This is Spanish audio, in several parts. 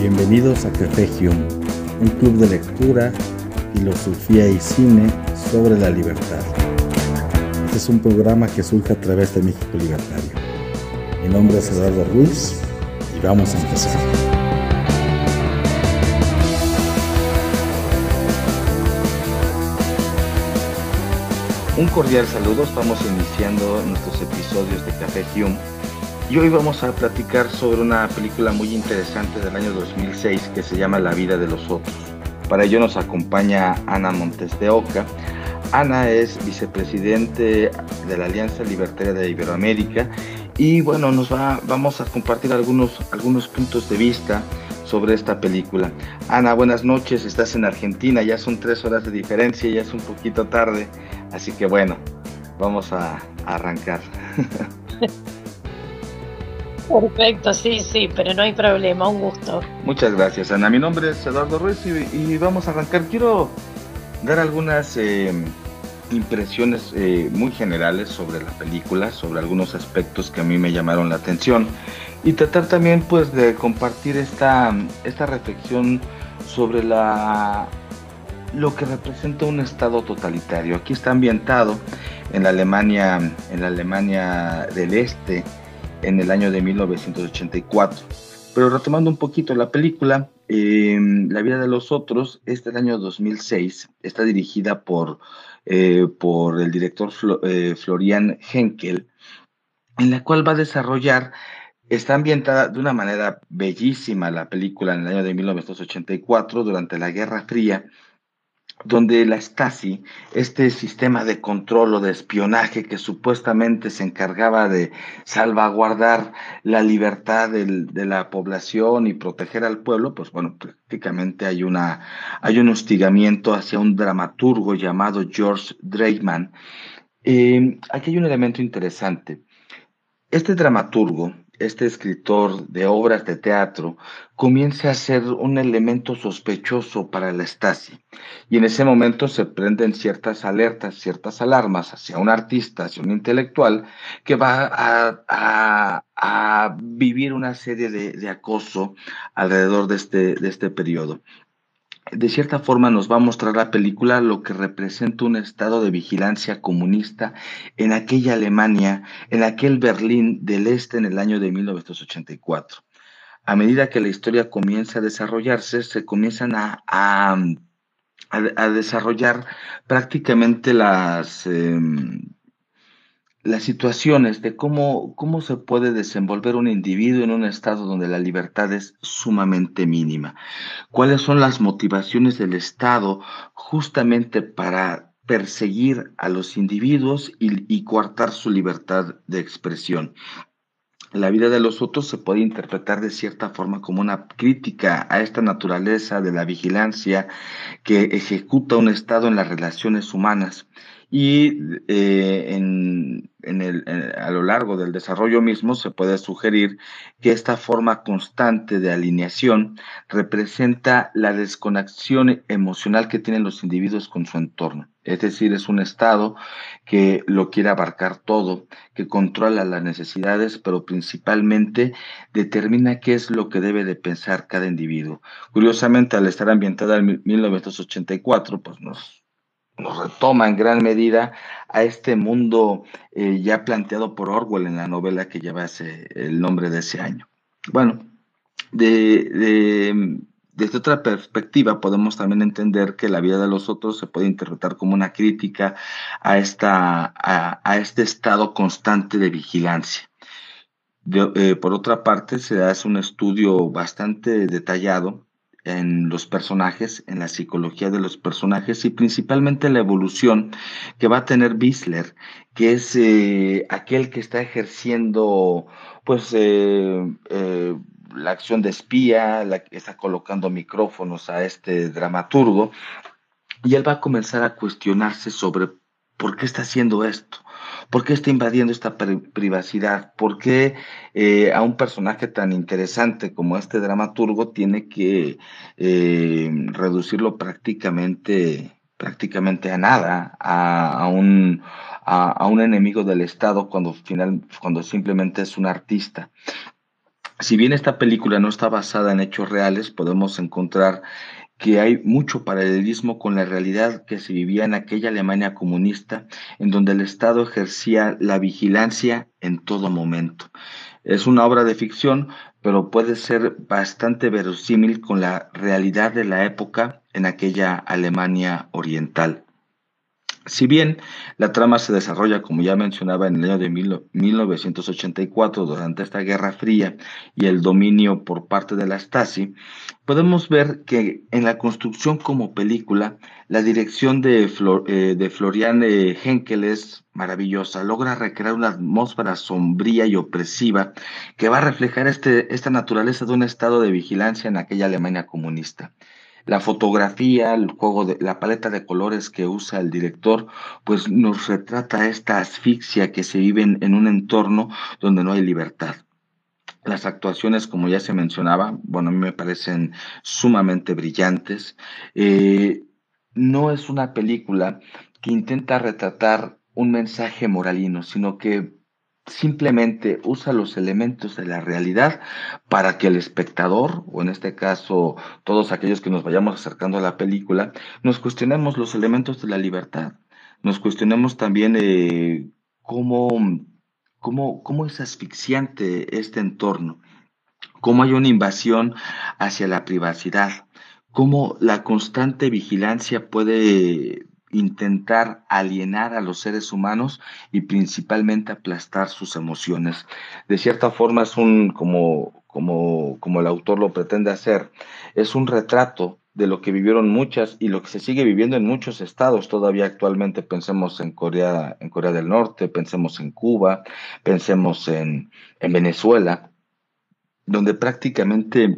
Bienvenidos a Café Hume, un club de lectura, filosofía y cine sobre la libertad. Este es un programa que surge a través de México Libertario. Mi nombre es Eduardo Ruiz y vamos a empezar. Un cordial saludo, estamos iniciando nuestros episodios de Café Hume y hoy vamos a platicar sobre una película muy interesante del año 2006 que se llama La vida de los otros. Para ello nos acompaña Ana Montes de Oca. Ana es vicepresidente de la Alianza Libertaria de Iberoamérica y bueno, vamos a compartir algunos puntos de vista sobre esta película. Ana, buenas noches, estás en Argentina, ya son 3 horas de diferencia, ya es un poquito tarde. Así que bueno, vamos a arrancar. Perfecto, sí, pero no hay problema, un gusto. Muchas gracias, Ana. Mi nombre es Eduardo Ruiz y vamos a arrancar. Quiero dar algunas impresiones muy generales sobre la película, sobre algunos aspectos que a mí me llamaron la atención y tratar también pues de compartir esta reflexión sobre lo que representa un estado totalitario. Aquí está ambientado en la Alemania del Este en el año de 1984. Pero retomando un poquito la película, La vida de los otros es del año 2006. Está dirigida por el director Florian Henckel, en la cual va a desarrollar. Está ambientada de una manera bellísima la película en el año de 1984 durante la Guerra Fría, donde la Stasi, este sistema de control o de espionaje que supuestamente se encargaba de salvaguardar la libertad de la población y proteger al pueblo, pues bueno, prácticamente hay un hostigamiento hacia un dramaturgo llamado Georg Dreyman. Aquí hay un elemento interesante. Este dramaturgo, este escritor de obras de teatro, comienza a ser un elemento sospechoso para la Stasi. Y en ese momento se prenden ciertas alertas, ciertas alarmas hacia un artista, hacia un intelectual, que va a vivir una serie de acoso alrededor de este periodo. De cierta forma nos va a mostrar la película lo que representa un estado de vigilancia comunista en aquella Alemania, en aquel Berlín del Este en el año de 1984. A medida que la historia comienza a desarrollarse, se comienzan a desarrollar prácticamente las situaciones de cómo se puede desenvolver un individuo en un estado donde la libertad es sumamente mínima. ¿Cuáles son las motivaciones del Estado justamente para perseguir a los individuos y coartar su libertad de expresión? La vida de los otros se puede interpretar de cierta forma como una crítica a esta naturaleza de la vigilancia que ejecuta un Estado en las relaciones humanas. Y a lo largo del desarrollo mismo se puede sugerir que esta forma constante de alineación representa la desconexión emocional que tienen los individuos con su entorno. Es decir, es un estado que lo quiere abarcar todo, que controla las necesidades, pero principalmente determina qué es lo que debe de pensar cada individuo. Curiosamente, al estar ambientada en 1984, pues nos retoma en gran medida a este mundo ya planteado por Orwell en la novela que lleva el nombre de ese año. Bueno, desde otra perspectiva podemos también entender que la vida de los otros se puede interpretar como una crítica a este estado constante de vigilancia. Por otra parte, se hace un estudio bastante detallado en los personajes, en la psicología de los personajes y principalmente la evolución que va a tener Bisler, que es aquel que está ejerciendo pues la acción de espía, la que está colocando micrófonos a este dramaturgo, y él va a comenzar a cuestionarse sobre por qué está haciendo esto. ¿Por qué está invadiendo esta privacidad? ¿Por qué a un personaje tan interesante como este dramaturgo tiene que reducirlo prácticamente a nada, a un enemigo del Estado cuando simplemente es un artista? Si bien esta película no está basada en hechos reales, podemos encontrar que hay mucho paralelismo con la realidad que se vivía en aquella Alemania comunista, en donde el Estado ejercía la vigilancia en todo momento. Es una obra de ficción, pero puede ser bastante verosímil con la realidad de la época en aquella Alemania oriental. Si bien la trama se desarrolla, como ya mencionaba, en el año de 1984, durante esta Guerra Fría y el dominio por parte de la Stasi, podemos ver que en la construcción como película, la dirección de Florian Henckel es maravillosa. Logra recrear una atmósfera sombría y opresiva que va a reflejar esta naturaleza de un estado de vigilancia en aquella Alemania comunista. La fotografía, el juego de la paleta de colores que usa el director, pues nos retrata esta asfixia que se vive en un entorno donde no hay libertad. Las actuaciones, como ya se mencionaba, bueno, a mí me parecen sumamente brillantes. No es una película que intenta retratar un mensaje moralino, sino que simplemente usa los elementos de la realidad para que el espectador, o en este caso todos aquellos que nos vayamos acercando a la película, nos cuestionemos los elementos de la libertad, nos cuestionemos también cómo es asfixiante este entorno, cómo hay una invasión hacia la privacidad, cómo la constante vigilancia puede intentar alienar a los seres humanos y principalmente aplastar sus emociones. De cierta forma es un, como el autor lo pretende hacer, es un retrato de lo que vivieron muchas y lo que se sigue viviendo en muchos estados todavía actualmente. Pensemos en Corea del Norte, pensemos en Cuba, pensemos en Venezuela, donde prácticamente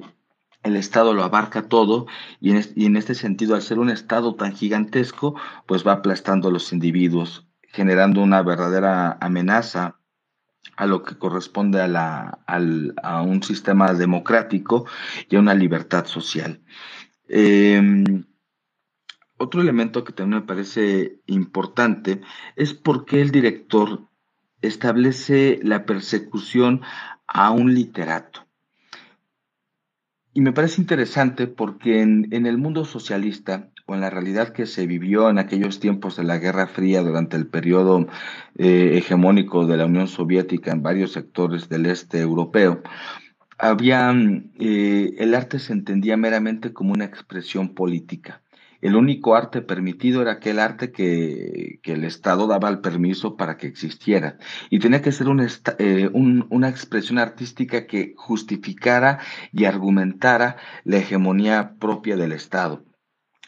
el Estado lo abarca todo, y en este sentido, al ser un Estado tan gigantesco, pues va aplastando a los individuos, generando una verdadera amenaza a lo que corresponde a un sistema democrático y a una libertad social. Otro elemento que también me parece importante es por qué el director establece la persecución a un literato. Y me parece interesante porque en el mundo socialista, o en la realidad que se vivió en aquellos tiempos de la Guerra Fría durante el periodo hegemónico de la Unión Soviética en varios sectores del este europeo, el arte se entendía meramente como una expresión política. El único arte permitido era aquel arte que el Estado daba el permiso para que existiera. Y tenía que ser una expresión artística que justificara y argumentara la hegemonía propia del Estado.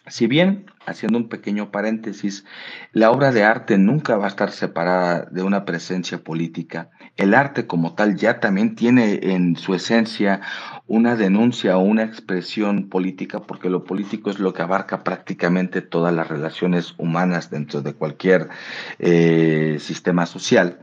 Si bien, haciendo un pequeño paréntesis, la obra de arte nunca va a estar separada de una presencia política. El arte como tal ya también tiene en su esencia una denuncia o una expresión política, porque lo político es lo que abarca prácticamente todas las relaciones humanas dentro de cualquier sistema social.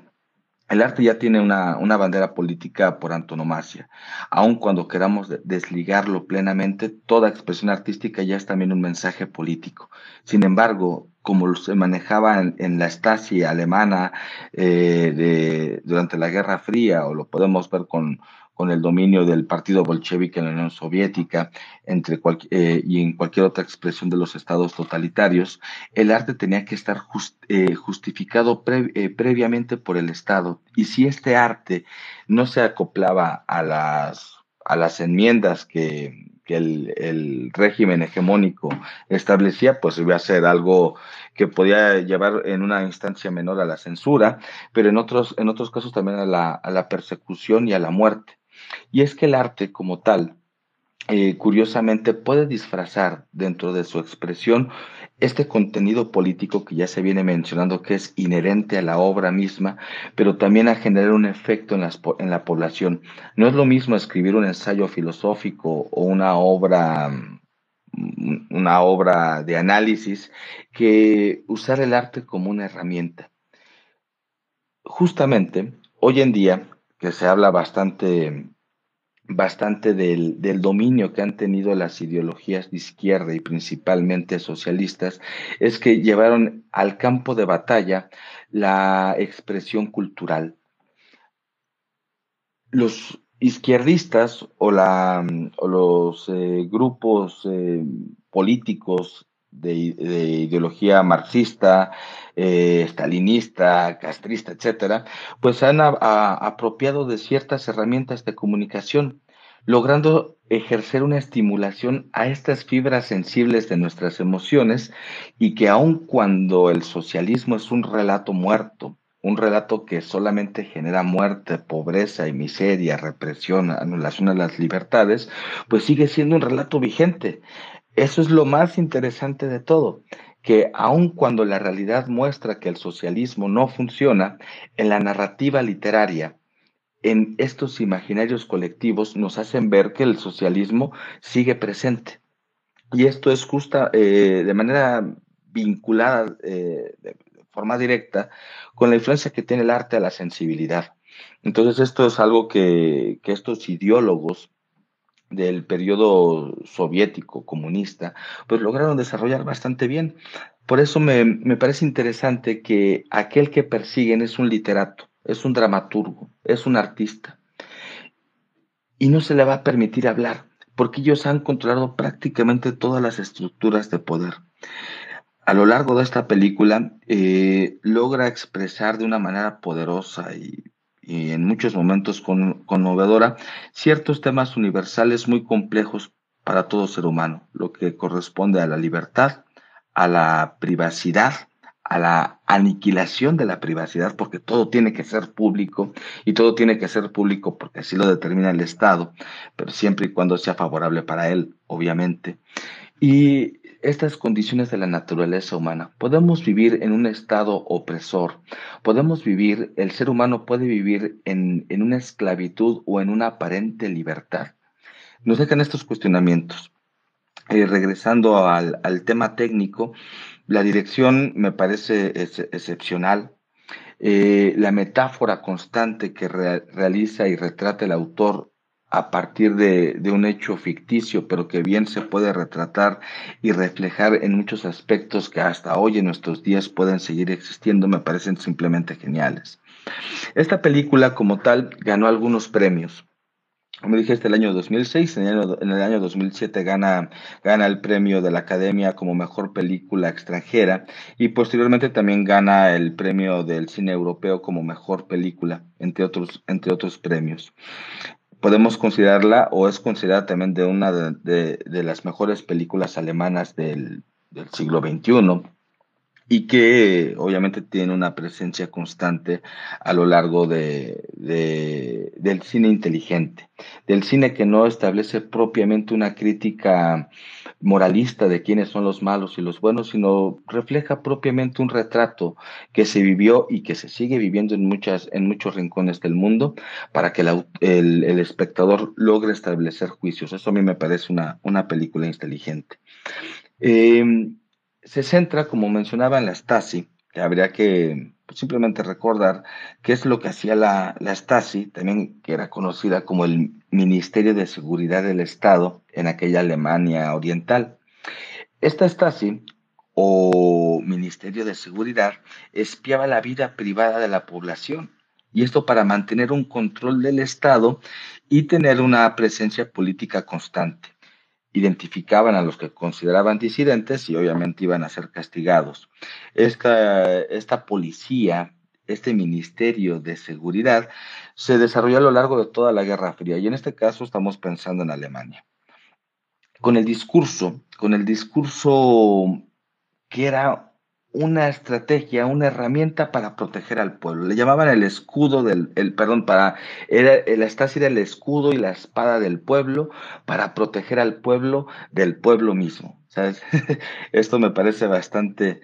El arte ya tiene una bandera política por antonomasia. Aun cuando queramos desligarlo plenamente, toda expresión artística ya es también un mensaje político. Sin embargo, como se manejaba en la Stasi alemana durante la Guerra Fría, o lo podemos ver con el dominio del Partido Bolchevique en la Unión Soviética y en cualquier otra expresión de los estados totalitarios, el arte tenía que estar justificado previamente por el Estado. Y si este arte no se acoplaba a las enmiendas que el régimen hegemónico establecía, pues iba a ser algo que podía llevar en una instancia menor a la censura, pero en otros casos también a la persecución y a la muerte. Y es que el arte como tal, curiosamente, puede disfrazar dentro de su expresión este contenido político que ya se viene mencionando, que es inherente a la obra misma, pero también a generar un efecto en la población. No es lo mismo escribir un ensayo filosófico o una obra de análisis que usar el arte como una herramienta. Justamente, hoy en día, que se habla bastante del dominio que han tenido las ideologías de izquierda y principalmente socialistas, es que llevaron al campo de batalla la expresión cultural. Los izquierdistas o los grupos políticos de ideología marxista, stalinista, castrista, etcétera, pues se han apropiado de ciertas herramientas de comunicación, logrando ejercer una estimulación a estas fibras sensibles de nuestras emociones, y que aun cuando el socialismo es un relato muerto, un relato que solamente genera muerte, pobreza y miseria, represión, anulación a las libertades, pues sigue siendo un relato vigente. Eso es lo más interesante de todo, que aun cuando la realidad muestra que el socialismo no funciona, en la narrativa literaria, en estos imaginarios colectivos, nos hacen ver que el socialismo sigue presente. Y esto es justa, de manera vinculada, forma directa, con la influencia que tiene el arte a la sensibilidad. Entonces esto es algo que estos ideólogos del periodo soviético comunista pues lograron desarrollar bastante bien. Por eso me parece interesante que aquel que persiguen es un literato, es un dramaturgo, es un artista, y no se le va a permitir hablar, porque ellos han controlado prácticamente todas las estructuras de poder. A lo largo de esta película logra expresar de una manera poderosa y en muchos momentos conmovedora ciertos temas universales muy complejos para todo ser humano, lo que corresponde a la libertad, a la privacidad, a la aniquilación de la privacidad, porque todo tiene que ser público, y todo tiene que ser público porque así lo determina el Estado, pero siempre y cuando sea favorable para él, obviamente. Y estas condiciones de la naturaleza humana. Podemos vivir en un estado opresor, el ser humano puede vivir en una esclavitud o en una aparente libertad. Nos dejan estos cuestionamientos. Regresando al tema técnico, la dirección me parece excepcional. La metáfora constante que realiza y retrata el autor a partir de un hecho ficticio, pero que bien se puede retratar y reflejar en muchos aspectos que hasta hoy en nuestros días pueden seguir existiendo, me parecen simplemente geniales. Esta película como tal ganó algunos premios. Como dije, este es el año 2006, en el año 2007 gana el premio de la Academia como mejor película extranjera, y posteriormente también gana el premio del cine europeo como mejor película, entre otros premios. Podemos considerarla, o es considerada también, de una de las mejores películas alemanas del siglo XXI, y que obviamente tiene una presencia constante a lo largo del cine inteligente, del cine que no establece propiamente una crítica moralista de quiénes son los malos y los buenos, sino refleja propiamente un retrato que se vivió y que se sigue viviendo en muchos rincones del mundo, para que el espectador logre establecer juicios. Eso a mí me parece una película inteligente. Se centra, como mencionaba, en la Stasi, que habría que simplemente recordar qué es lo que hacía la Stasi, también que era conocida como el Ministerio de Seguridad del Estado en aquella Alemania oriental. Esta Stasi, o Ministerio de Seguridad, espiaba la vida privada de la población, y esto para mantener un control del Estado y tener una presencia política constante. Identificaban a los que consideraban disidentes y obviamente iban a ser castigados. Esta policía, este Ministerio de Seguridad, se desarrolló a lo largo de toda la Guerra Fría, y en este caso estamos pensando en Alemania. Con el discurso que era una estrategia, una herramienta para proteger al pueblo. Le llamaban el escudo la Stasi era el escudo y la espada del pueblo, para proteger al pueblo del pueblo mismo, ¿sabes? Esto me parece bastante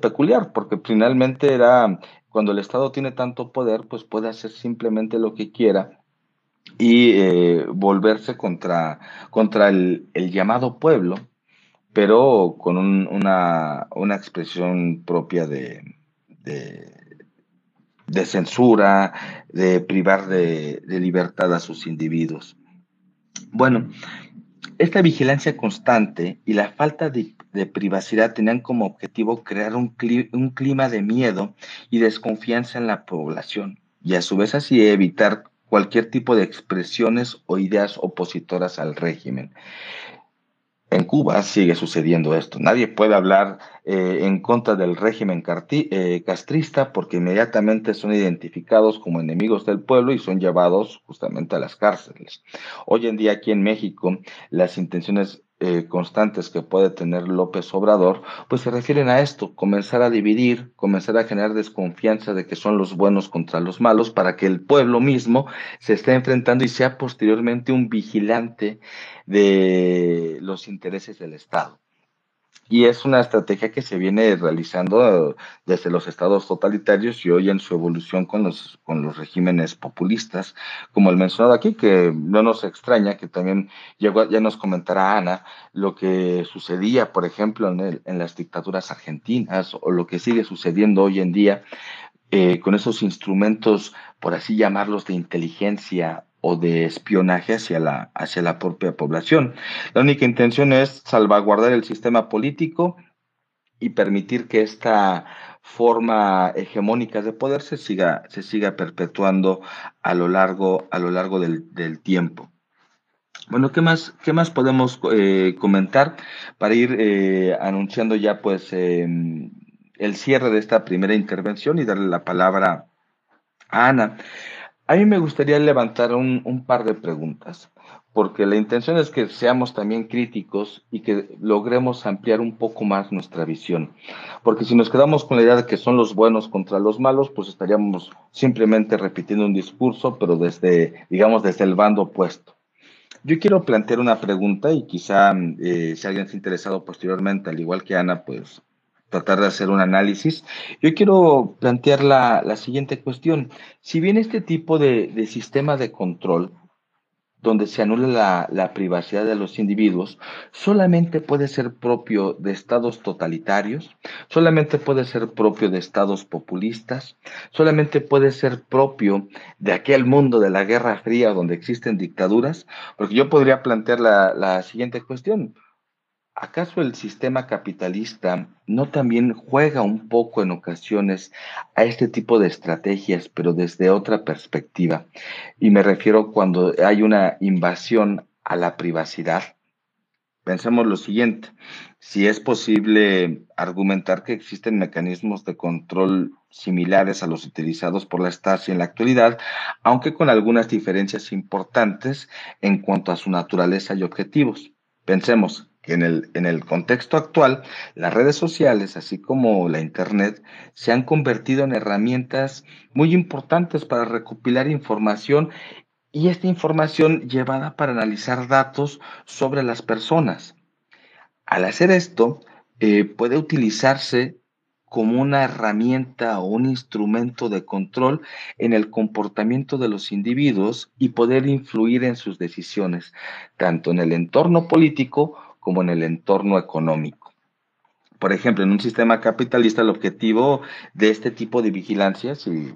peculiar, porque finalmente era, cuando el Estado tiene tanto poder, pues puede hacer simplemente lo que quiera y volverse contra el llamado pueblo, pero con una expresión propia de censura, de privar de libertad a sus individuos. Bueno, esta vigilancia constante y la falta de privacidad tenían como objetivo crear un clima de miedo y desconfianza en la población, y a su vez así evitar cualquier tipo de expresiones o ideas opositoras al régimen. En Cuba sigue sucediendo esto. Nadie puede hablar en contra del régimen castrista porque inmediatamente son identificados como enemigos del pueblo y son llevados justamente a las cárceles. Hoy en día aquí en México las intenciones constantes que puede tener López Obrador, pues se refieren a esto, comenzar a dividir, comenzar a generar desconfianza de que son los buenos contra los malos para que el pueblo mismo se esté enfrentando y sea posteriormente un vigilante de los intereses del Estado. Y es una estrategia que se viene realizando desde los estados totalitarios y hoy en su evolución con los regímenes populistas, como el mencionado aquí, que no nos extraña, que también ya nos comentará Ana lo que sucedía, por ejemplo, en las dictaduras argentinas o lo que sigue sucediendo hoy en día con esos instrumentos, por así llamarlos, de inteligencia o de espionaje hacia la propia población. La única intención es salvaguardar el sistema político y permitir que esta forma hegemónica de poder se siga perpetuando a lo largo del tiempo. Bueno, ¿qué más podemos comentar para ir anunciando ya pues el cierre de esta primera intervención y darle la palabra a Ana? A mí me gustaría levantar un par de preguntas, porque la intención es que seamos también críticos y que logremos ampliar un poco más nuestra visión, porque si nos quedamos con la idea de que son los buenos contra los malos, pues estaríamos simplemente repitiendo un discurso, pero desde el bando opuesto. Yo quiero plantear una pregunta y quizá si alguien está interesado posteriormente, al igual que Ana, pues tratar de hacer un análisis. Yo quiero plantear la siguiente cuestión. Si bien este tipo de sistema de control, donde se anula la privacidad de los individuos, solamente puede ser propio de estados totalitarios, solamente puede ser propio de estados populistas, solamente puede ser propio de aquel mundo de la Guerra Fría donde existen dictaduras, porque yo podría plantear la siguiente cuestión. ¿Acaso el sistema capitalista no también juega un poco en ocasiones a este tipo de estrategias, pero desde otra perspectiva? Y me refiero cuando hay una invasión a la privacidad. Pensemos lo siguiente, si es posible argumentar que existen mecanismos de control similares a los utilizados por la Stasi en la actualidad, aunque con algunas diferencias importantes en cuanto a su naturaleza y objetivos. Pensemos que en el contexto actual, las redes sociales, así como la Internet, se han convertido en herramientas muy importantes para recopilar información y esta información llevada para analizar datos sobre las personas. Al hacer esto, puede utilizarse como una herramienta o un instrumento de control en el comportamiento de los individuos y poder influir en sus decisiones, tanto en el entorno político como en el entorno económico. Por ejemplo, en un sistema capitalista, el objetivo de este tipo de vigilancias, y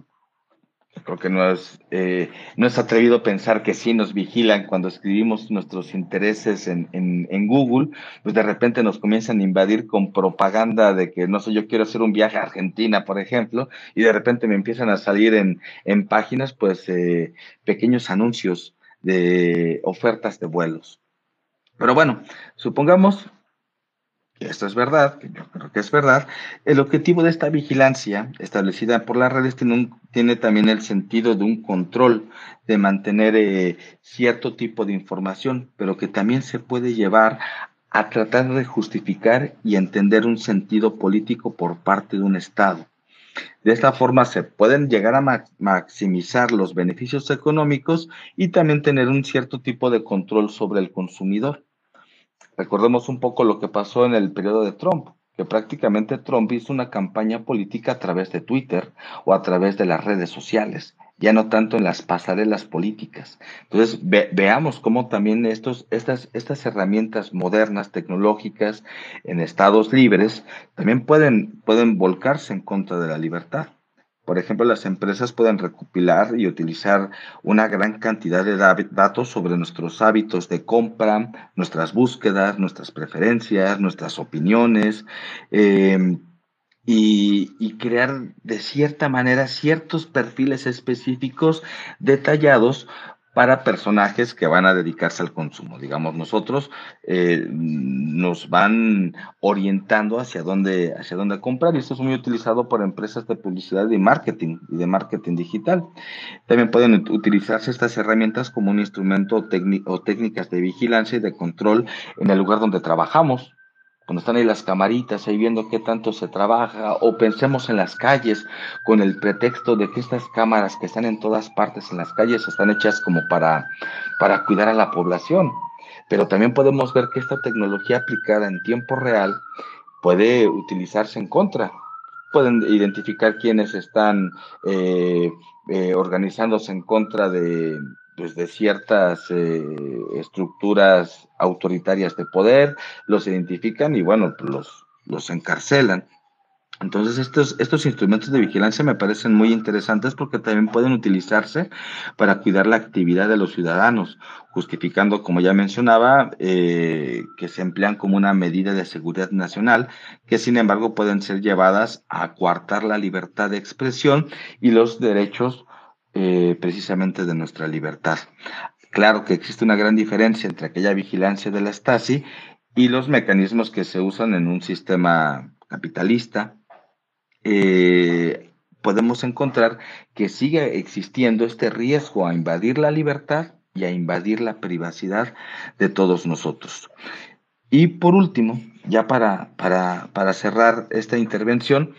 creo que no es atrevido pensar que sí nos vigilan cuando escribimos nuestros intereses en Google, pues de repente nos comienzan a invadir con propaganda de que, no sé, yo quiero hacer un viaje a Argentina, por ejemplo, y de repente me empiezan a salir en páginas, pues, pequeños anuncios de ofertas de vuelos. Pero bueno, supongamos que esto es verdad, que yo creo que es verdad. El objetivo de esta vigilancia establecida por las redes tiene también el sentido de un control, de mantener cierto tipo de información, pero que también se puede llevar a tratar de justificar y entender un sentido político por parte de un Estado. De esta forma se pueden llegar a maximizar los beneficios económicos y también tener un cierto tipo de control sobre el consumidor. Recordemos un poco lo que pasó en el periodo de Trump, que prácticamente Trump hizo una campaña política a través de Twitter o a través de las redes sociales, ya no tanto en las pasarelas políticas. Entonces veamos cómo también estas herramientas modernas, tecnológicas, en estados libres, también pueden volcarse en contra de la libertad. Por ejemplo, las empresas pueden recopilar y utilizar una gran cantidad de datos sobre nuestros hábitos de compra, nuestras búsquedas, nuestras preferencias, nuestras opiniones, y crear de cierta manera ciertos perfiles específicos detallados para personajes que van a dedicarse al consumo. Digamos, nosotros nos van orientando hacia dónde comprar, y esto es muy utilizado por empresas de publicidad y de marketing digital. También pueden utilizarse estas herramientas como un instrumento o técnicas de vigilancia y de control en el lugar donde trabajamos. Cuando están ahí las camaritas, ahí viendo qué tanto se trabaja, o pensemos en las calles, con el pretexto de que estas cámaras que están en todas partes en las calles están hechas como para cuidar a la población. Pero también podemos ver que esta tecnología aplicada en tiempo real puede utilizarse en contra. Pueden identificar quiénes están organizándose en contra de ciertas estructuras autoritarias de poder, los identifican y, bueno, los encarcelan. Entonces, estos instrumentos de vigilancia me parecen muy interesantes porque también pueden utilizarse para cuidar la actividad de los ciudadanos, justificando, como ya mencionaba, que se emplean como una medida de seguridad nacional, que sin embargo pueden ser llevadas a coartar la libertad de expresión y los derechos precisamente de nuestra libertad. Claro que existe una gran diferencia entre aquella vigilancia de la Stasi y los mecanismos que se usan en un sistema capitalista. Podemos encontrar que sigue existiendo este riesgo a invadir la libertad y a invadir la privacidad de todos nosotros. Y por último, ya para cerrar esta intervención,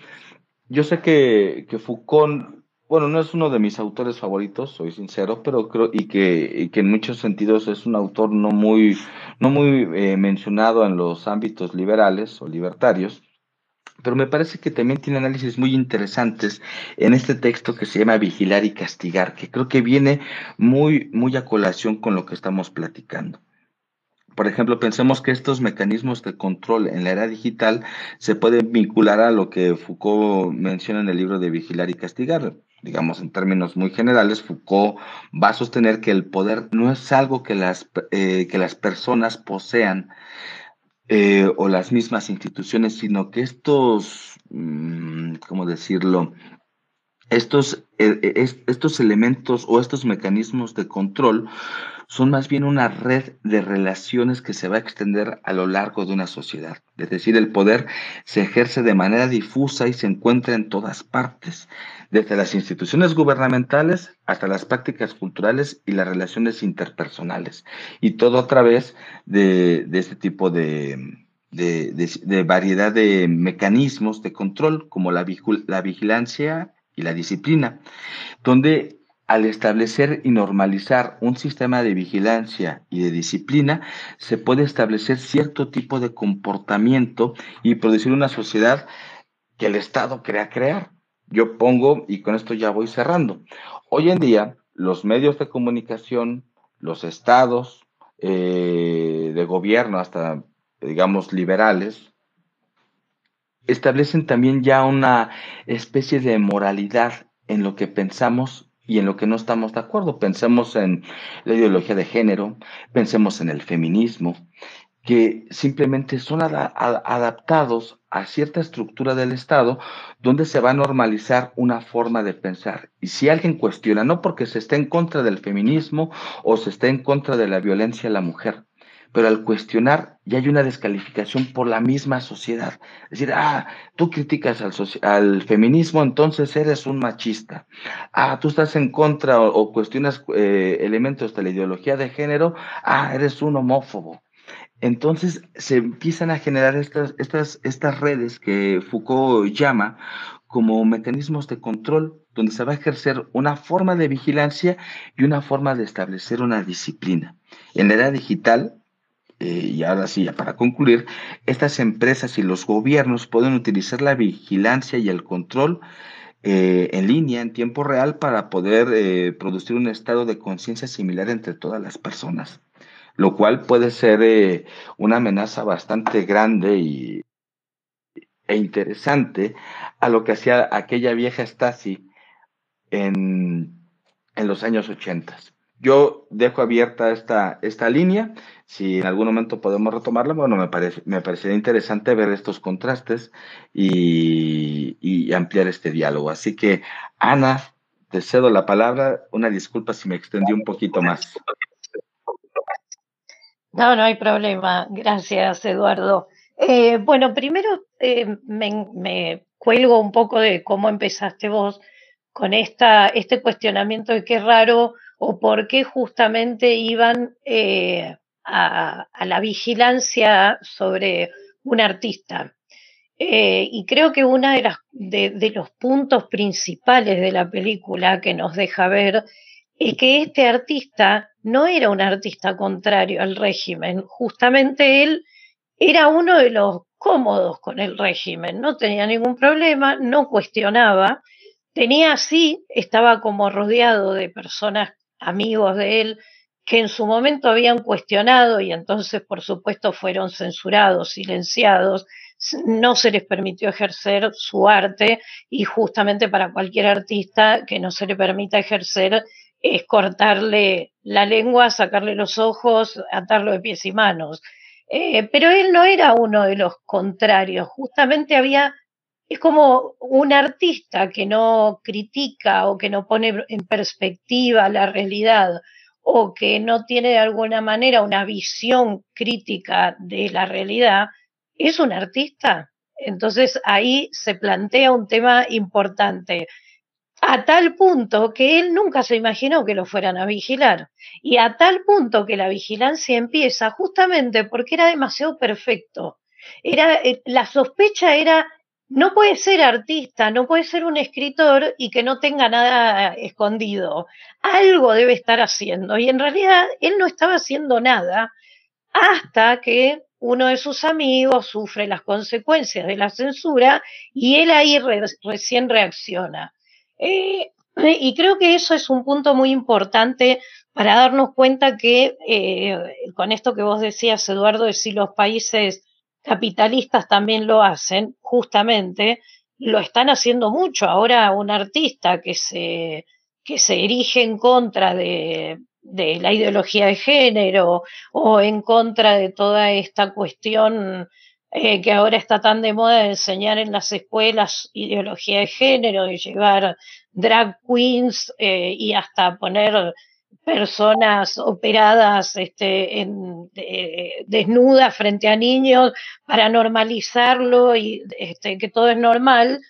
yo sé que Foucault, bueno, no es uno de mis autores favoritos, soy sincero, pero creo y que en muchos sentidos es un autor no muy mencionado en los ámbitos liberales o libertarios, pero me parece que también tiene análisis muy interesantes en este texto que se llama Vigilar y Castigar, que creo que viene muy a colación con lo que estamos platicando. Por ejemplo, pensemos que estos mecanismos de control en la era digital se pueden vincular a lo que Foucault menciona en el libro de Vigilar y Castigar. Digamos, en términos muy generales, Foucault va a sostener que el poder no es algo que las personas posean o las mismas instituciones, sino que estos elementos o estos mecanismos de control son más bien una red de relaciones que se va a extender a lo largo de una sociedad. Es decir, el poder se ejerce de manera difusa y se encuentra en todas partes, desde las instituciones gubernamentales hasta las prácticas culturales y las relaciones interpersonales. Y todo a través de este tipo de variedad de mecanismos de control, como la vigilancia y la disciplina, donde al establecer y normalizar un sistema de vigilancia y de disciplina, se puede establecer cierto tipo de comportamiento y producir una sociedad que el Estado crea crear. Yo pongo, y con esto ya voy cerrando, hoy en día los medios de comunicación, los estados de gobierno, hasta digamos liberales, establecen también ya una especie de moralidad en lo que pensamos y en lo que no estamos de acuerdo. Pensemos en la ideología de género, pensemos en el feminismo, que simplemente son adaptados a cierta estructura del Estado donde se va a normalizar una forma de pensar. Y si alguien cuestiona, no porque se esté en contra del feminismo o se esté en contra de la violencia a la mujer, pero al cuestionar ya hay una descalificación por la misma sociedad. Es decir, tú criticas al feminismo, entonces eres un machista. Tú estás en contra o cuestionas elementos de la ideología de género, eres un homófobo. Entonces se empiezan a generar estas redes que Foucault llama como mecanismos de control, donde se va a ejercer una forma de vigilancia y una forma de establecer una disciplina. En la era digital, y ahora sí, ya para concluir, estas empresas y los gobiernos pueden utilizar la vigilancia y el control en línea, en tiempo real, para poder producir un estado de conciencia similar entre todas las personas, lo cual puede ser una amenaza bastante grande e interesante a lo que hacía aquella vieja Stasi en los años 80. Yo dejo abierta esta línea. Si en algún momento podemos retomarla, bueno, me parecería interesante ver estos contrastes y ampliar este diálogo. Así que, Ana, te cedo la palabra. Una disculpa si me extendí un poquito más. No, no hay problema. Gracias, Eduardo. Bueno, primero me cuelgo un poco de cómo empezaste vos con este cuestionamiento de qué raro o por qué justamente iban a la vigilancia sobre un artista. Y creo que uno de los puntos principales de la película que nos deja ver es que este artista no era un artista contrario al régimen, justamente él era uno de los cómodos con el régimen, no tenía ningún problema, no cuestionaba, estaba como rodeado de personas, amigos de él, que en su momento habían cuestionado y entonces, por supuesto, fueron censurados, silenciados, no se les permitió ejercer su arte y justamente para cualquier artista que no se le permita ejercer es cortarle la lengua, sacarle los ojos, atarlo de pies y manos. Pero él no era uno de los contrarios, justamente es como un artista que no critica o que no pone en perspectiva la realidad o que no tiene de alguna manera una visión crítica de la realidad, es un artista. Entonces ahí se plantea un tema importante, a tal punto que él nunca se imaginó que lo fueran a vigilar y a tal punto que la vigilancia empieza justamente porque era demasiado perfecto. La sospecha era: no puede ser artista, no puede ser un escritor y que no tenga nada escondido. Algo debe estar haciendo. Y en realidad él no estaba haciendo nada hasta que uno de sus amigos sufre las consecuencias de la censura y él ahí recién reacciona. Y creo que eso es un punto muy importante para darnos cuenta que con esto que vos decías, Eduardo, de si los países capitalistas también lo hacen, justamente lo están haciendo mucho. Ahora un artista que se erige en contra de la ideología de género o en contra de toda esta cuestión que ahora está tan de moda de enseñar en las escuelas ideología de género, de llevar drag queens y hasta poner personas operadas desnudas frente a niños para normalizarlo y que todo es normal.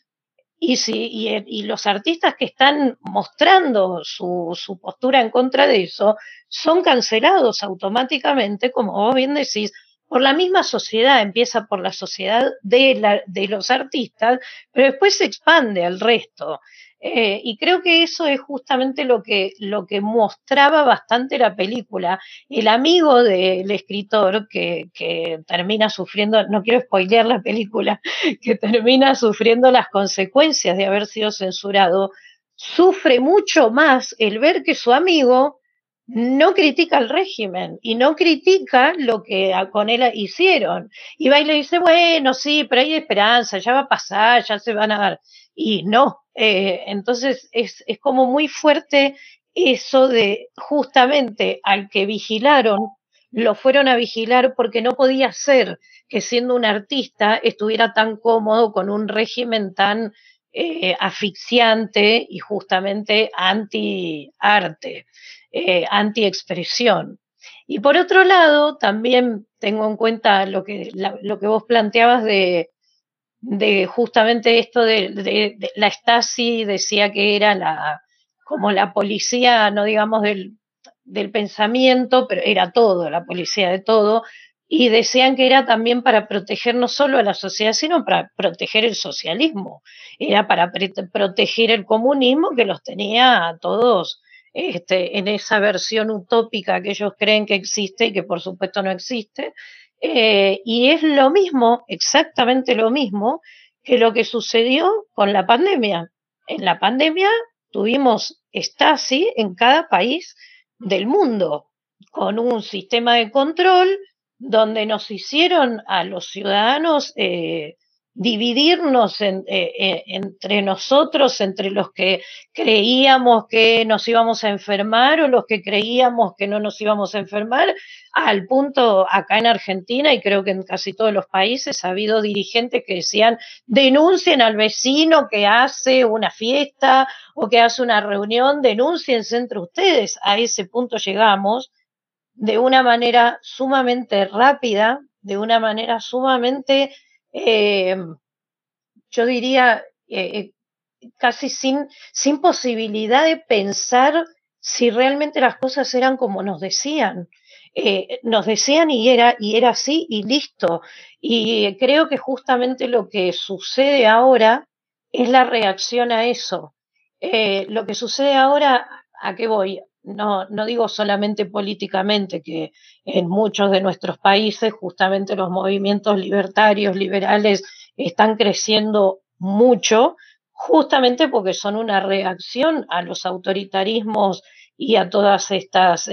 Y los artistas que están mostrando su postura en contra de eso son cancelados automáticamente, como vos bien decís, por la misma sociedad. Empieza por la sociedad de los artistas, pero después se expande al resto. Y creo que eso es justamente lo que mostraba bastante la película. El amigo del escritor que termina sufriendo, no quiero spoilear la película, que termina sufriendo las consecuencias de haber sido censurado, sufre mucho más el ver que su amigo no critica el régimen y no critica lo que con él hicieron. Y va y le dice: bueno, sí, pero hay esperanza, ya va a pasar, ya se van a dar. Y no. Entonces es como muy fuerte eso de justamente al que vigilaron, lo fueron a vigilar porque no podía ser que siendo un artista estuviera tan cómodo con un régimen tan asfixiante y justamente anti-arte, anti-expresión. Y por otro lado, también tengo en cuenta lo que vos planteabas de justamente esto de la Stasi, decía que era como la policía, no digamos del pensamiento, pero era todo, la policía de todo, y decían que era también para proteger no solo a la sociedad, sino para proteger el socialismo, era para proteger el comunismo que los tenía a todos en esa versión utópica que ellos creen que existe y que por supuesto no existe. Y es lo mismo, exactamente lo mismo que lo que sucedió con la pandemia. En la pandemia tuvimos Stasi en cada país del mundo, con un sistema de control donde nos hicieron a los ciudadanos dividirnos entre nosotros, entre los que creíamos que nos íbamos a enfermar o los que creíamos que no nos íbamos a enfermar, al punto acá en Argentina, y creo que en casi todos los países, ha habido dirigentes que decían: denuncien al vecino que hace una fiesta o que hace una reunión, denúnciense entre ustedes. A ese punto llegamos de una manera sumamente rápida, de una manera sumamente... yo diría casi sin posibilidad de pensar si realmente las cosas eran como nos decían. Nos decían y era así y listo. Y creo que justamente lo que sucede ahora es la reacción a eso. Lo que sucede ahora, ¿a qué voy? No digo solamente políticamente, que en muchos de nuestros países justamente los movimientos libertarios, liberales, están creciendo mucho, justamente porque son una reacción a los autoritarismos y a todas estas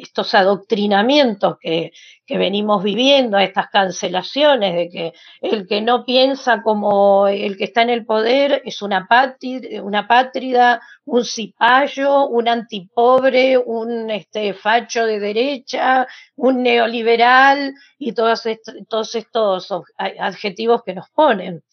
estos adoctrinamientos que venimos viviendo, a estas cancelaciones de que el que no piensa como el que está en el poder es una pátrida, un cipayo, un antipobre, un facho de derecha, un neoliberal y todos estos adjetivos que nos ponen.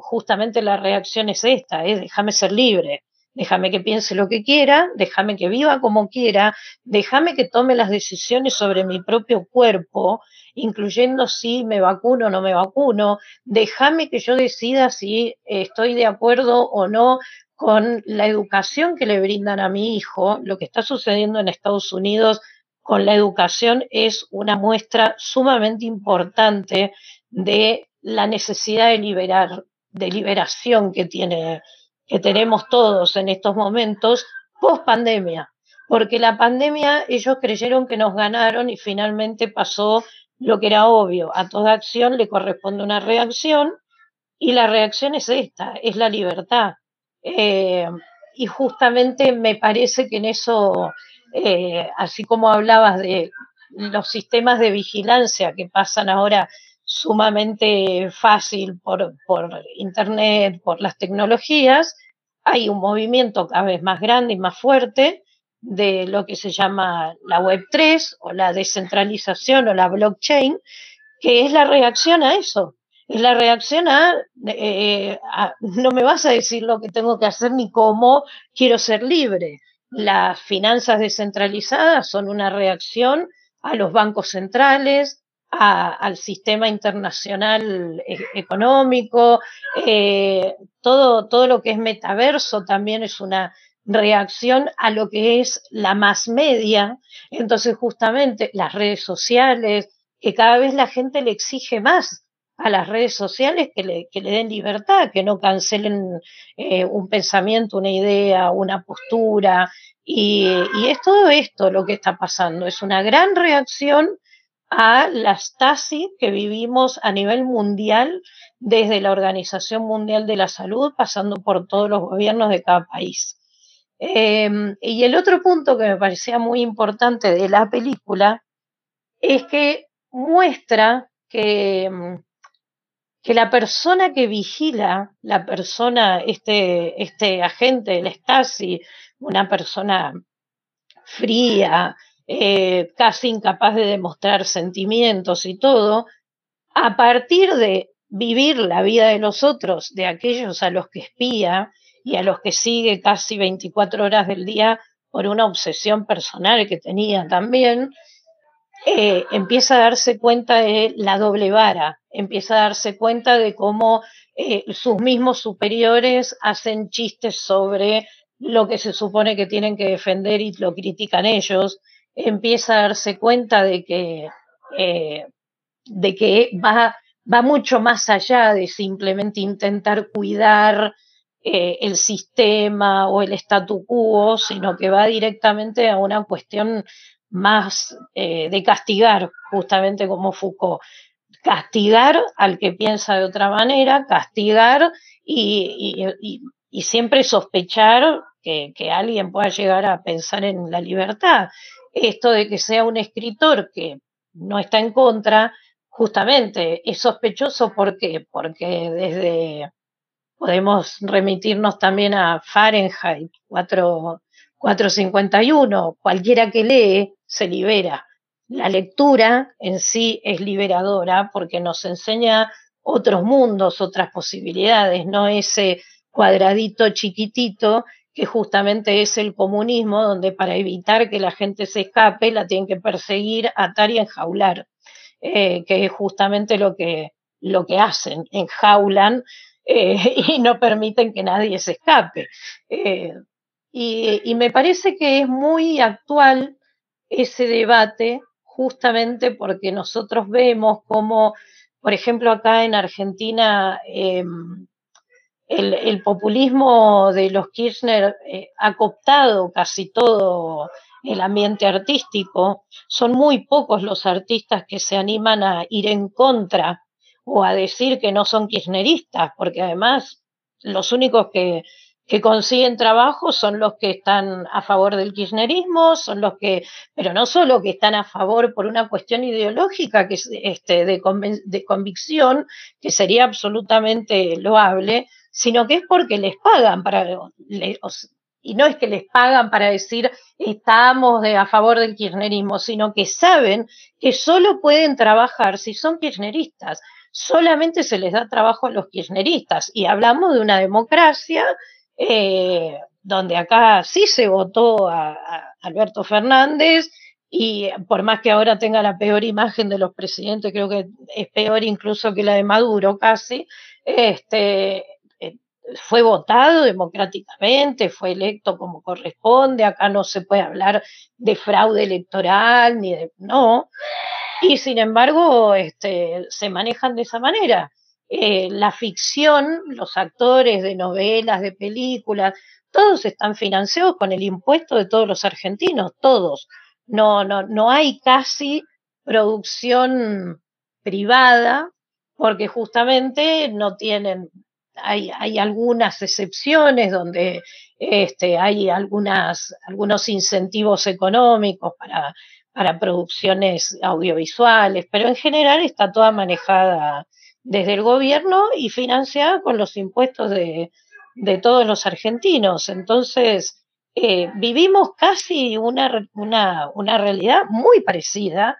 Justamente la reacción es esta, déjame ser libre. Déjame que piense lo que quiera, déjame que viva como quiera, déjame que tome las decisiones sobre mi propio cuerpo, incluyendo si me vacuno o no me vacuno, déjame que yo decida si estoy de acuerdo o no con la educación que le brindan a mi hijo. Lo que está sucediendo en Estados Unidos con la educación es una muestra sumamente importante de la necesidad de liberación que tenemos todos en estos momentos, post pandemia, porque la pandemia ellos creyeron que nos ganaron y finalmente pasó lo que era obvio: a toda acción le corresponde una reacción, y la reacción es esta, es la libertad. Y justamente me parece que en eso, así como hablabas de los sistemas de vigilancia que pasan ahora sumamente fácil por internet, por las tecnologías, hay un movimiento cada vez más grande y más fuerte de lo que se llama la Web3 o la descentralización o la blockchain, que es la reacción a eso, es la reacción a no me vas a decir lo que tengo que hacer ni cómo, quiero ser libre. Las finanzas descentralizadas son una reacción a los bancos centrales, al sistema internacional económico, todo lo que es metaverso también es una reacción a lo que es la más media. Entonces justamente las redes sociales, que cada vez la gente le exige más a las redes sociales que le den libertad, que no cancelen un pensamiento, una idea, una postura, y es todo esto lo que está pasando, es una gran reacción a la Stasi que vivimos a nivel mundial, desde la Organización Mundial de la Salud, pasando por todos los gobiernos de cada país. Y el otro punto que me parecía muy importante de la película es que muestra que la persona que vigila, la persona, este agente de la Stasi, una persona fría, casi incapaz de demostrar sentimientos y todo, a partir de vivir la vida de los otros, de aquellos a los que espía y a los que sigue casi 24 horas del día por una obsesión personal que tenía también, empieza a darse cuenta de la doble vara, empieza a darse cuenta de cómo sus mismos superiores hacen chistes sobre lo que se supone que tienen que defender y lo critican ellos, empieza a darse cuenta de que va mucho más allá de simplemente intentar cuidar el sistema o el statu quo, sino que va directamente a una cuestión más de castigar, justamente como Foucault. Castigar al que piensa de otra manera, castigar y siempre sospechar que alguien pueda llegar a pensar en la libertad. Esto de que sea un escritor que no está en contra, Justamente, es sospechoso, ¿por qué? Porque desde, podemos remitirnos también a Fahrenheit 451, cualquiera que lee se libera. La lectura en sí es liberadora porque nos enseña otros mundos, otras posibilidades, no ese cuadradito chiquitito que justamente es el comunismo, donde para evitar que la gente se escape la tienen que perseguir, atar y enjaular. Que es justamente lo que hacen, enjaulan y no permiten que nadie se escape. Y me parece que es muy actual ese debate, justamente porque nosotros vemos como, por ejemplo, acá en Argentina, el populismo de los Kirchner ha cooptado casi todo el ambiente artístico. Son muy pocos los artistas que se animan a ir en contra o a decir que no son kirchneristas, porque además los únicos que consiguen trabajo son los que están a favor del kirchnerismo, son los que, pero no solo que están a favor por una cuestión ideológica que es, de convicción, que sería absolutamente loable, sino que es porque les pagan para... Y no es que les pagan para decir estamos a favor del kirchnerismo, sino que saben que solo pueden trabajar si son kirchneristas. Solamente se les da trabajo a los kirchneristas. Y hablamos de una democracia donde acá sí se votó a Alberto Fernández, y por más que ahora tenga la peor imagen de los presidentes, creo que es peor incluso que la de Maduro casi, fue votado democráticamente, fue electo como corresponde, acá no se puede hablar de fraude electoral, ni de... no, y sin embargo se manejan de esa manera. La ficción, los actores de novelas, de películas, todos están financiados con el impuesto de todos los argentinos, todos. No hay casi producción privada, porque justamente no tienen... Hay algunas excepciones donde hay algunos incentivos económicos para producciones audiovisuales, pero en general está toda manejada desde el gobierno y financiada con los impuestos de todos los argentinos. Entonces, vivimos casi una realidad muy parecida,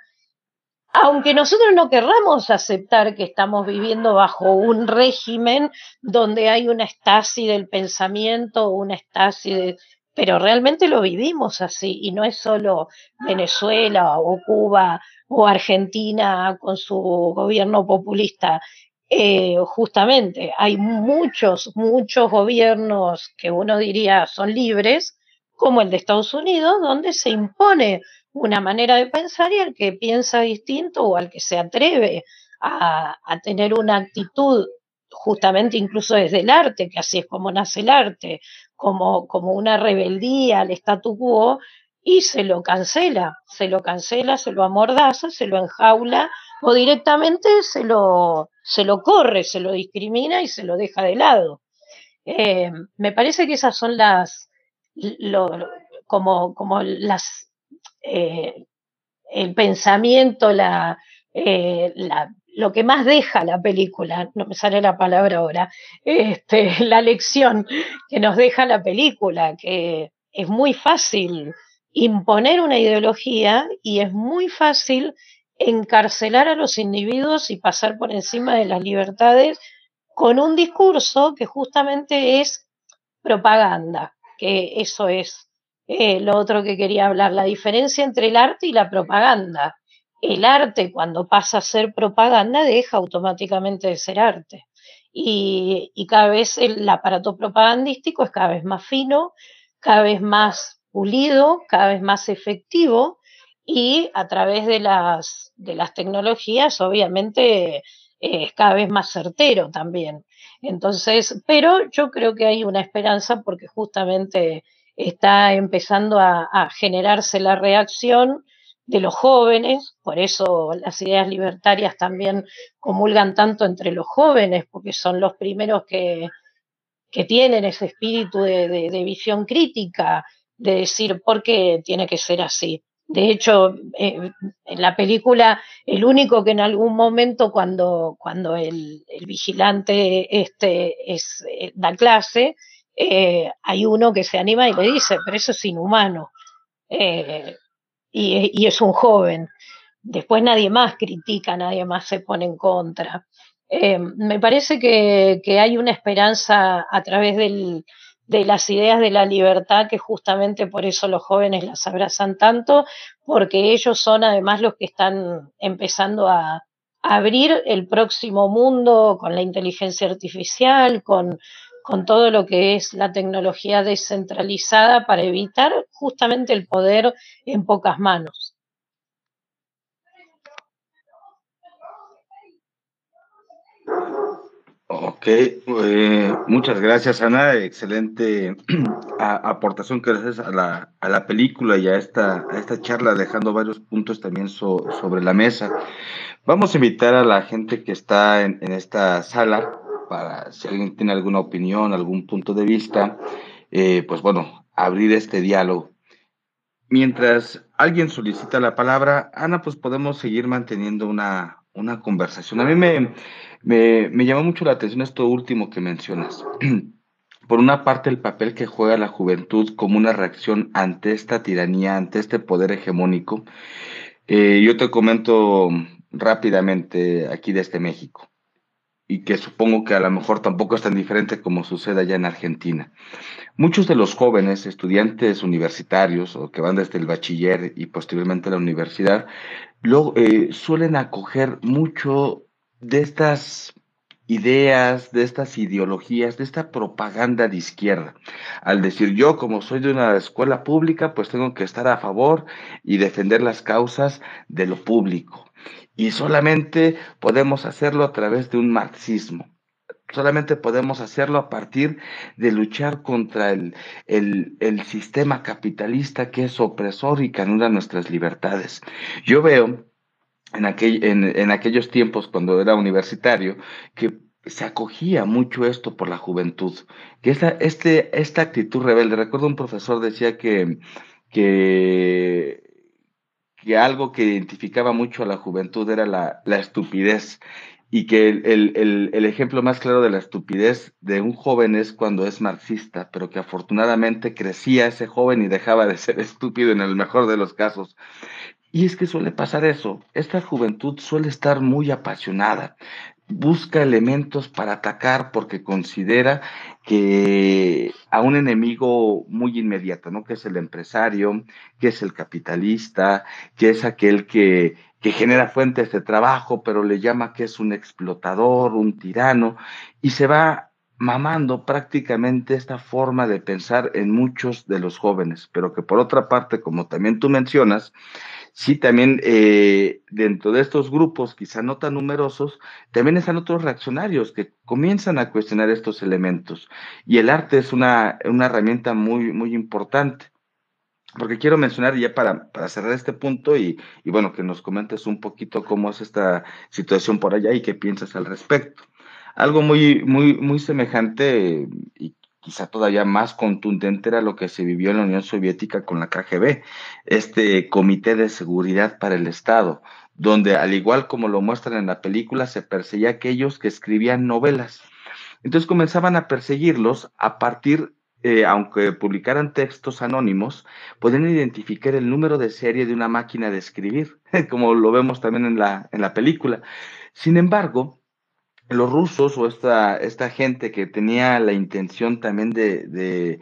aunque nosotros no querramos aceptar que estamos viviendo bajo un régimen donde hay una Stasi del pensamiento, una Stasi de... Pero realmente lo vivimos así, y no es solo Venezuela o Cuba o Argentina con su gobierno populista. Justamente hay muchos gobiernos que uno diría son libres, como el de Estados Unidos, donde se impone una manera de pensar, y al que piensa distinto o al que se atreve a tener una actitud, justamente incluso desde el arte, que así es como nace el arte, como una rebeldía al statu quo, y se lo cancela, se lo amordaza, se lo enjaula, o directamente se lo corre, se lo discrimina y se lo deja de lado. Me parece que esas son el pensamiento, lo que más deja la película, no me sale la palabra ahora, la lección que nos deja la película, que es muy fácil imponer una ideología y es muy fácil encarcelar a los individuos y pasar por encima de las libertades con un discurso que justamente es propaganda, que eso es. Lo otro que quería hablar, la diferencia entre el arte y la propaganda. El arte, cuando pasa a ser propaganda, deja automáticamente de ser arte. Y cada vez el aparato propagandístico es cada vez más fino, cada vez más pulido, cada vez más efectivo, y a través de las tecnologías, obviamente, es cada vez más certero también. Entonces, pero yo creo que hay una esperanza, porque justamente está empezando a generarse la reacción de los jóvenes, por eso las ideas libertarias también comulgan tanto entre los jóvenes, porque son los primeros que tienen ese espíritu de visión crítica, de decir por qué tiene que ser así, De hecho, en la película, el único que en algún momento cuando el vigilante da clase, hay uno que se anima y le dice, pero eso es inhumano, y es un joven. Después nadie más critica, nadie más se pone en contra. Me parece que hay una esperanza a través de las ideas de la libertad, que justamente por eso los jóvenes las abrazan tanto, porque ellos son además los que están empezando a abrir el próximo mundo con la inteligencia artificial, con todo lo que es la tecnología descentralizada, para evitar justamente el poder en pocas manos. Ok, muchas gracias, Ana. Excelente aportación que haces a la película y a esta charla, dejando varios puntos también sobre la mesa. Vamos a invitar a la gente que está en esta sala para, si alguien tiene alguna opinión, algún punto de vista, pues bueno, abrir este diálogo. Mientras alguien solicita la palabra, Ana, pues podemos seguir manteniendo una conversación. A mí me llamó mucho la atención esto último que mencionas. Por una parte, el papel que juega la juventud como una reacción ante esta tiranía, ante este poder hegemónico. Yo te comento rápidamente aquí desde México, y que supongo que a lo mejor tampoco es tan diferente como sucede allá en Argentina. Muchos de los jóvenes, estudiantes universitarios o que van desde el bachiller y posteriormente a la universidad, suelen acoger mucho de estas ideas, de estas ideologías, de esta propaganda de izquierda. Al decir, yo como soy de una escuela pública, pues tengo que estar a favor y defender las causas de lo público. Y solamente podemos hacerlo a través de un marxismo. Solamente podemos hacerlo a partir de luchar contra el sistema capitalista, que es opresor y que anula nuestras libertades. Yo veo en aquellos tiempos, cuando era universitario, que se acogía mucho esto por la juventud, que esta actitud rebelde. Recuerdo un profesor decía que algo que identificaba mucho a la juventud era la estupidez, y que el ejemplo más claro de la estupidez de un joven es cuando es marxista, pero que afortunadamente crecía ese joven y dejaba de ser estúpido en el mejor de los casos. Y es que suele pasar eso. Esta juventud suele estar muy apasionada, busca elementos para atacar porque considera que a un enemigo muy inmediato, ¿no? Que es el empresario, que es el capitalista, que es aquel que genera fuentes de trabajo, pero le llama que es un explotador, un tirano, y se va mamando prácticamente esta forma de pensar en muchos de los jóvenes, pero que por otra parte, como también tú mencionas, sí, también dentro de estos grupos, quizá no tan numerosos, también están otros reaccionarios que comienzan a cuestionar estos elementos. Y el arte es una herramienta muy, muy importante. Porque quiero mencionar ya para cerrar este punto y bueno, que nos comentes un poquito cómo es esta situación por allá y qué piensas al respecto. Algo muy, muy, muy semejante y quizá todavía más contundente era lo que se vivió en la Unión Soviética con la KGB, este Comité de Seguridad para el Estado, donde, al igual como lo muestran en la película, se perseguía a aquellos que escribían novelas. Entonces comenzaban a perseguirlos a partir, aunque publicaran textos anónimos, podían identificar el número de serie de una máquina de escribir, como lo vemos también en la película. Sin embargo, los rusos o esta gente que tenía la intención también de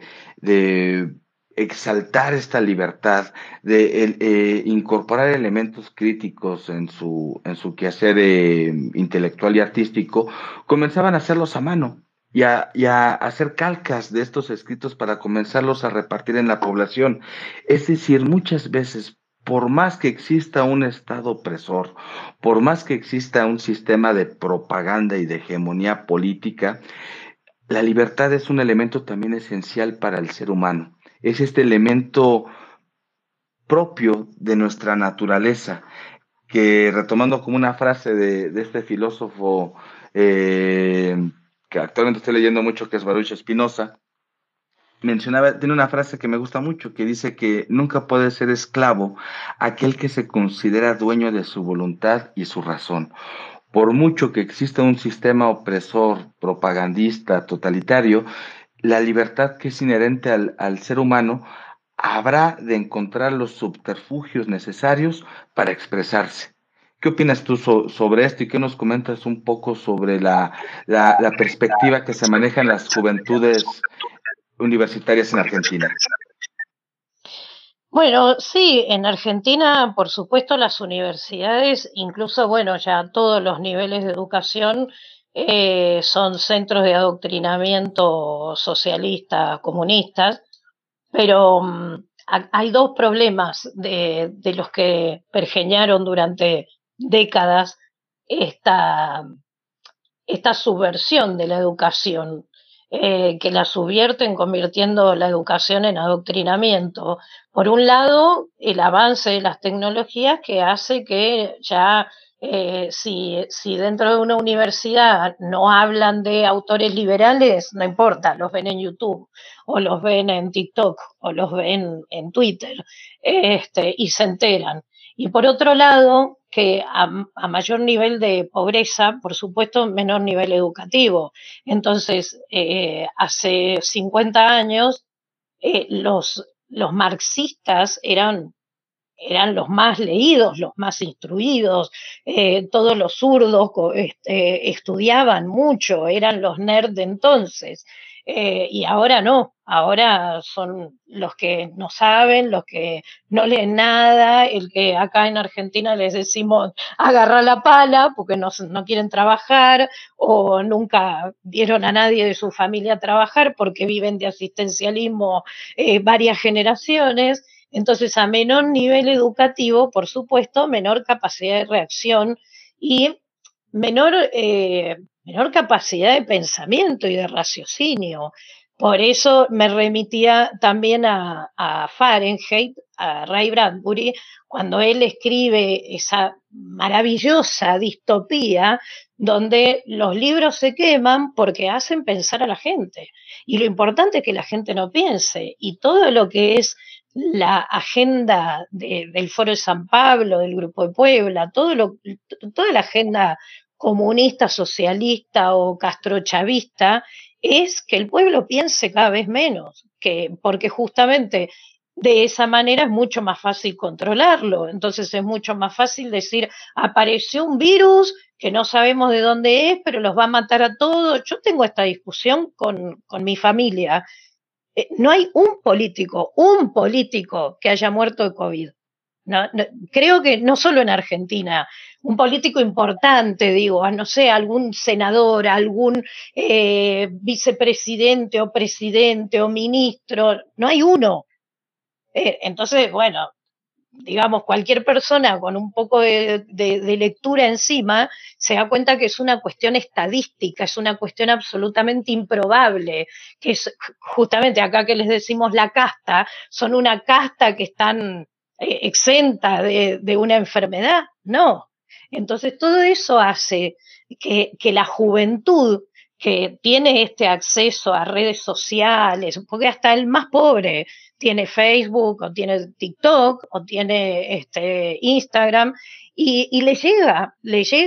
exaltar esta libertad, de incorporar elementos críticos en su quehacer intelectual y artístico, comenzaban a hacerlos a mano y a hacer calcas de estos escritos para comenzarlos a repartir en la población. Es decir, muchas veces, por más que exista un Estado opresor, por más que exista un sistema de propaganda y de hegemonía política, la libertad es un elemento también esencial para el ser humano. Es este elemento propio de nuestra naturaleza, que, retomando como una frase de este filósofo que actualmente estoy leyendo mucho, que es Baruch Spinoza, mencionaba, tiene una frase que me gusta mucho, que dice que nunca puede ser esclavo aquel que se considera dueño de su voluntad y su razón. Por mucho que exista un sistema opresor, propagandista, totalitario, la libertad que es inherente al ser humano habrá de encontrar los subterfugios necesarios para expresarse. ¿Qué opinas tú sobre esto y qué nos comentas un poco sobre la perspectiva que se maneja en las juventudes universitarias en Argentina? Bueno, sí, en Argentina, por supuesto, las universidades, incluso, bueno, ya todos los niveles de educación son centros de adoctrinamiento socialista, comunistas, pero hay dos problemas de los que pergeñaron durante décadas esta subversión de la educación. Que la subvierten convirtiendo la educación en adoctrinamiento. Por un lado, el avance de las tecnologías que hace que ya si dentro de una universidad no hablan de autores liberales, no importa, los ven en YouTube o los ven en TikTok o los ven en Twitter y se enteran. Y por otro lado, que a mayor nivel de pobreza, por supuesto, menor nivel educativo. Entonces, hace 50 años, los marxistas eran los más leídos, los más instruidos, todos los zurdos estudiaban mucho, eran los nerds de entonces. Y ahora no, ahora son los que no saben, los que no leen nada, el que acá en Argentina les decimos agarra la pala porque no quieren trabajar o nunca vieron a nadie de su familia trabajar porque viven de asistencialismo varias generaciones. Entonces, a menor nivel educativo, por supuesto, menor capacidad de reacción y menor capacidad de pensamiento y de raciocinio. Por eso me remitía también a Fahrenheit, a Ray Bradbury, cuando él escribe esa maravillosa distopía donde los libros se queman porque hacen pensar a la gente. Y lo importante es que la gente no piense. Y todo lo que es la agenda del Foro de San Pablo, del Grupo de Puebla, toda la agenda comunista, socialista o castrochavista, es que el pueblo piense cada vez menos, porque justamente de esa manera es mucho más fácil controlarlo. Entonces es mucho más fácil decir, apareció un virus que no sabemos de dónde es, pero los va a matar a todos. Yo tengo esta discusión con mi familia. No hay un político que haya muerto de COVID. No, creo que no solo en Argentina, un político importante, digo, no sé, algún senador, algún vicepresidente o presidente o ministro, no hay uno. Entonces, bueno, digamos, cualquier persona con un poco de lectura encima se da cuenta que es una cuestión estadística, es una cuestión absolutamente improbable, que es justamente acá que les decimos la casta, son una casta que están exenta de una enfermedad, no. Entonces todo eso hace que la juventud que tiene este acceso a redes sociales, porque hasta el más pobre tiene Facebook o tiene TikTok o tiene Instagram y le llega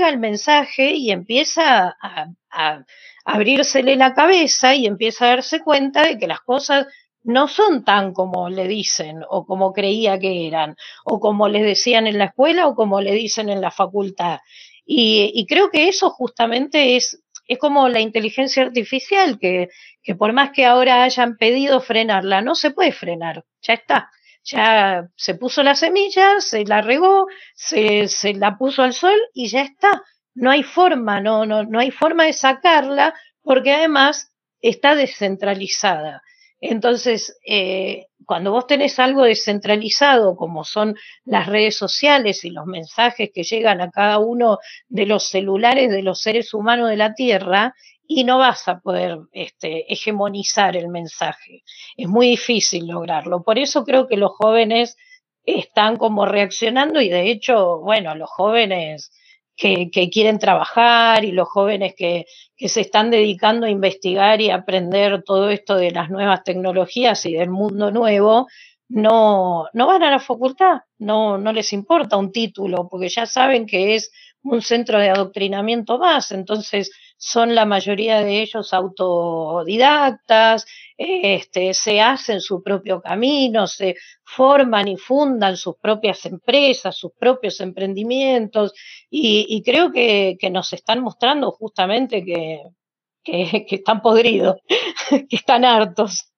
el mensaje y empieza a abrírsele la cabeza y empieza a darse cuenta de que las cosas no son tan como le dicen o como creía que eran, o como les decían en la escuela o como le dicen en la facultad. Y creo que eso justamente es como la inteligencia artificial, que por más que ahora hayan pedido frenarla, no se puede frenar, ya está. Ya se puso la semilla, se la regó, se la puso al sol y ya está. No hay forma, no hay forma de sacarla porque además está descentralizada. Entonces, cuando vos tenés algo descentralizado, como son las redes sociales y los mensajes que llegan a cada uno de los celulares de los seres humanos de la Tierra, y no vas a poder hegemonizar el mensaje. Es muy difícil lograrlo. Por eso creo que los jóvenes están como reaccionando y de hecho, bueno, los jóvenes que quieren trabajar y los jóvenes que se están dedicando a investigar y aprender todo esto de las nuevas tecnologías y del mundo nuevo, no van a la facultad, no les importa un título, porque ya saben que es un centro de adoctrinamiento más, entonces son la mayoría de ellos autodidactas, se hacen su propio camino, se forman y fundan sus propias empresas, sus propios emprendimientos, y creo que nos están mostrando justamente que están podridos, que están hartos.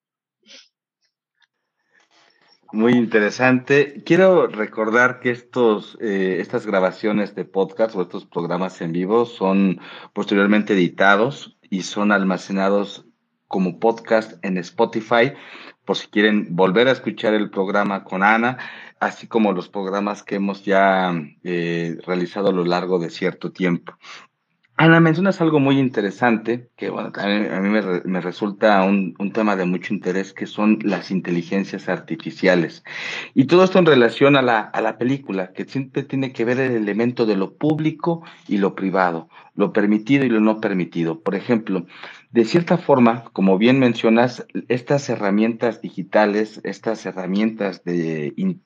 Muy interesante. Quiero recordar que estas grabaciones de podcast o estos programas en vivo son posteriormente editados y son almacenados como podcast en Spotify, por si quieren volver a escuchar el programa con Ana, así como los programas que hemos ya realizado a lo largo de cierto tiempo. Ana, mencionas algo muy interesante, que bueno, a mí me resulta un tema de mucho interés, que son las inteligencias artificiales. Y todo esto en relación a la película, que siempre tiene que ver el elemento de lo público y lo privado, lo permitido y lo no permitido. Por ejemplo, de cierta forma, como bien mencionas, estas herramientas digitales, estas herramientas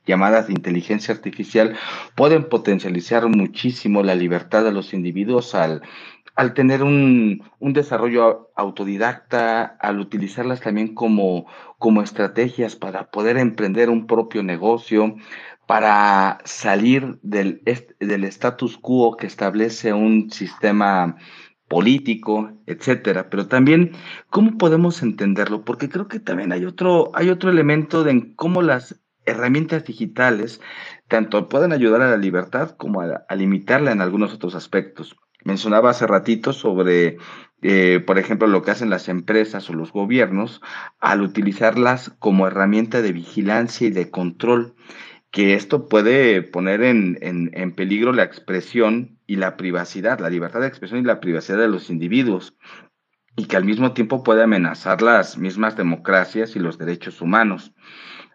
llamadas de inteligencia artificial, pueden potencializar muchísimo la libertad de los individuos al tener un desarrollo autodidacta, al utilizarlas también como estrategias para poder emprender un propio negocio, para salir del status quo que establece un sistema político, etcétera. Pero también, ¿cómo podemos entenderlo? Porque creo que también hay otro elemento de cómo las herramientas digitales tanto pueden ayudar a la libertad como a limitarla en algunos otros aspectos. Mencionaba hace ratito sobre, por ejemplo, lo que hacen las empresas o los gobiernos al utilizarlas como herramienta de vigilancia y de control, que esto puede poner en peligro la expresión y la privacidad, la libertad de expresión y la privacidad de los individuos, y que al mismo tiempo puede amenazar las mismas democracias y los derechos humanos,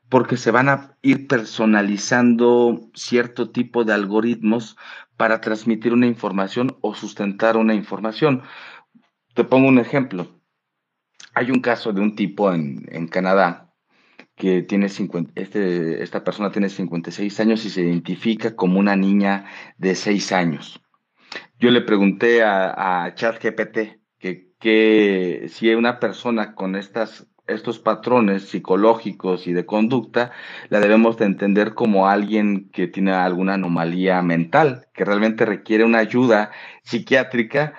porque se van a ir personalizando cierto tipo de algoritmos para transmitir una información o sustentar una información. Te pongo un ejemplo. Hay un caso de un tipo en Canadá que tiene esta persona tiene 56 años y se identifica como una niña de 6 años. Yo le pregunté a ChatGPT que si una persona con estos patrones psicológicos y de conducta, la debemos de entender como alguien que tiene alguna anomalía mental, que realmente requiere una ayuda psiquiátrica,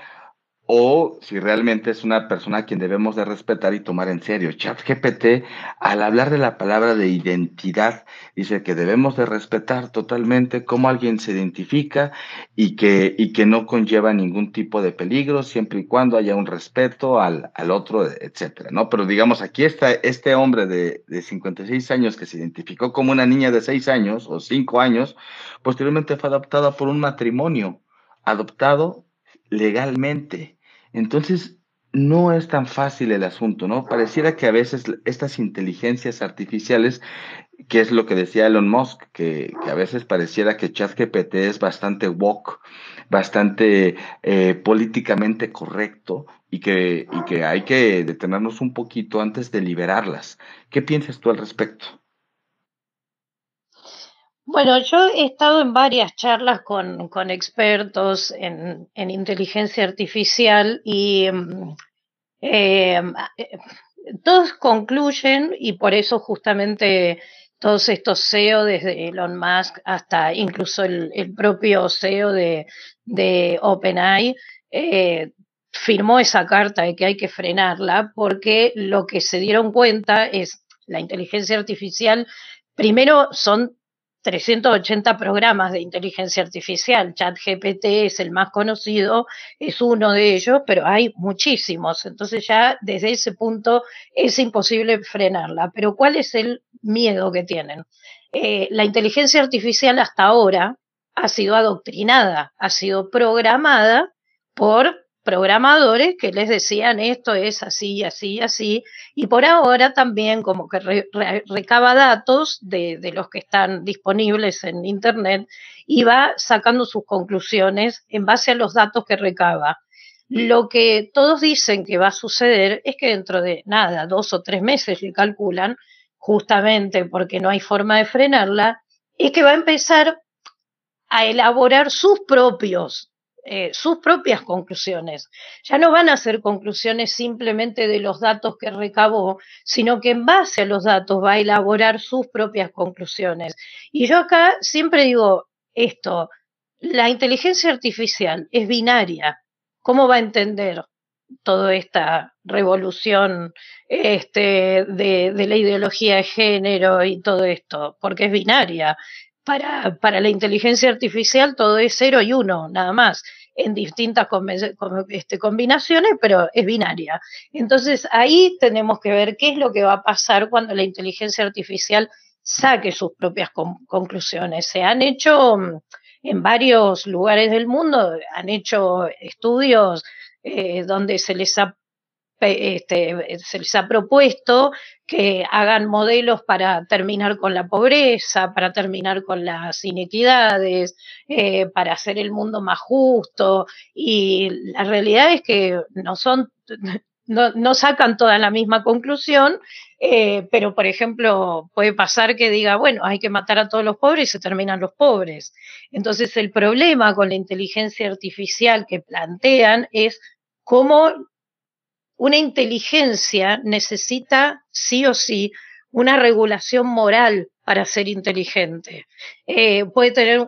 o si realmente es una persona a quien debemos de respetar y tomar en serio. ChatGPT, al hablar de la palabra de identidad, dice que debemos de respetar totalmente cómo alguien se identifica y que no conlleva ningún tipo de peligro, siempre y cuando haya un respeto al otro, etcétera, ¿no? Pero digamos, aquí está este hombre de 56 años que se identificó como una niña de 6 años o 5 años, posteriormente fue adoptada por un matrimonio, adoptado legalmente. Entonces, no es tan fácil el asunto, ¿no? Pareciera que a veces estas inteligencias artificiales, que es lo que decía Elon Musk, que a veces pareciera que ChatGPT es bastante woke, bastante políticamente correcto, y que hay que detenernos un poquito antes de liberarlas. ¿Qué piensas tú al respecto? Bueno, yo he estado en varias charlas con expertos en inteligencia artificial y todos concluyen, y por eso justamente todos estos CEO, desde Elon Musk hasta incluso el propio CEO de OpenAI, firmó esa carta de que hay que frenarla, porque lo que se dieron cuenta es la inteligencia artificial. Primero, son 380 programas de inteligencia artificial. ChatGPT es el más conocido, es uno de ellos, pero hay muchísimos. Entonces ya desde ese punto es imposible frenarla. Pero ¿cuál es el miedo que tienen? La inteligencia artificial hasta ahora ha sido adoctrinada, ha sido programada por programadores que les decían esto es así, así, así, y por ahora también como que recaba datos de los que están disponibles en Internet y va sacando sus conclusiones en base a los datos que recaba. Lo que todos dicen que va a suceder es que dentro de nada, 2 o 3 meses le calculan, justamente porque no hay forma de frenarla, es que va a empezar a elaborar sus propios sus propias conclusiones. Ya no van a ser conclusiones simplemente de los datos que recabó, sino que en base a los datos va a elaborar sus propias conclusiones. Y yo acá siempre digo esto, la inteligencia artificial es binaria. ¿Cómo va a entender toda esta revolución de la ideología de género y todo esto? Porque es binaria. Para la inteligencia artificial todo es 0 y 1, nada más, en distintas combinaciones, pero es binaria. Entonces ahí tenemos que ver qué es lo que va a pasar cuando la inteligencia artificial saque sus propias conclusiones. Se han hecho en varios lugares del mundo, han hecho estudios donde se les ha propuesto que hagan modelos para terminar con la pobreza, para terminar con las inequidades, para hacer el mundo más justo, y la realidad es que no sacan toda la misma conclusión, pero por ejemplo puede pasar que diga, bueno, hay que matar a todos los pobres y se terminan los pobres. Entonces el problema con la inteligencia artificial que plantean es cómo una inteligencia necesita sí o sí una regulación moral para ser inteligente. Puede tener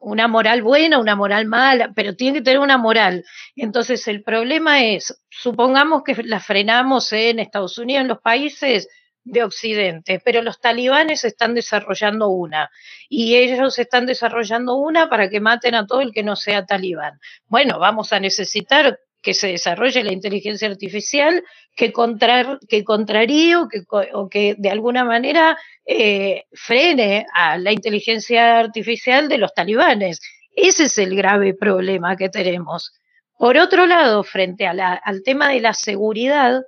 una moral buena, una moral mala, pero tiene que tener una moral. Entonces el problema es, supongamos que la frenamos en Estados Unidos, en los países de Occidente, pero los talibanes están desarrollando una, y ellos están desarrollando una para que maten a todo el que no sea talibán. Bueno, vamos a necesitar que se desarrolle la inteligencia artificial, que contraríe o que de alguna manera frene a la inteligencia artificial de los talibanes. Ese es el grave problema que tenemos. Por otro lado, frente a al tema de la seguridad,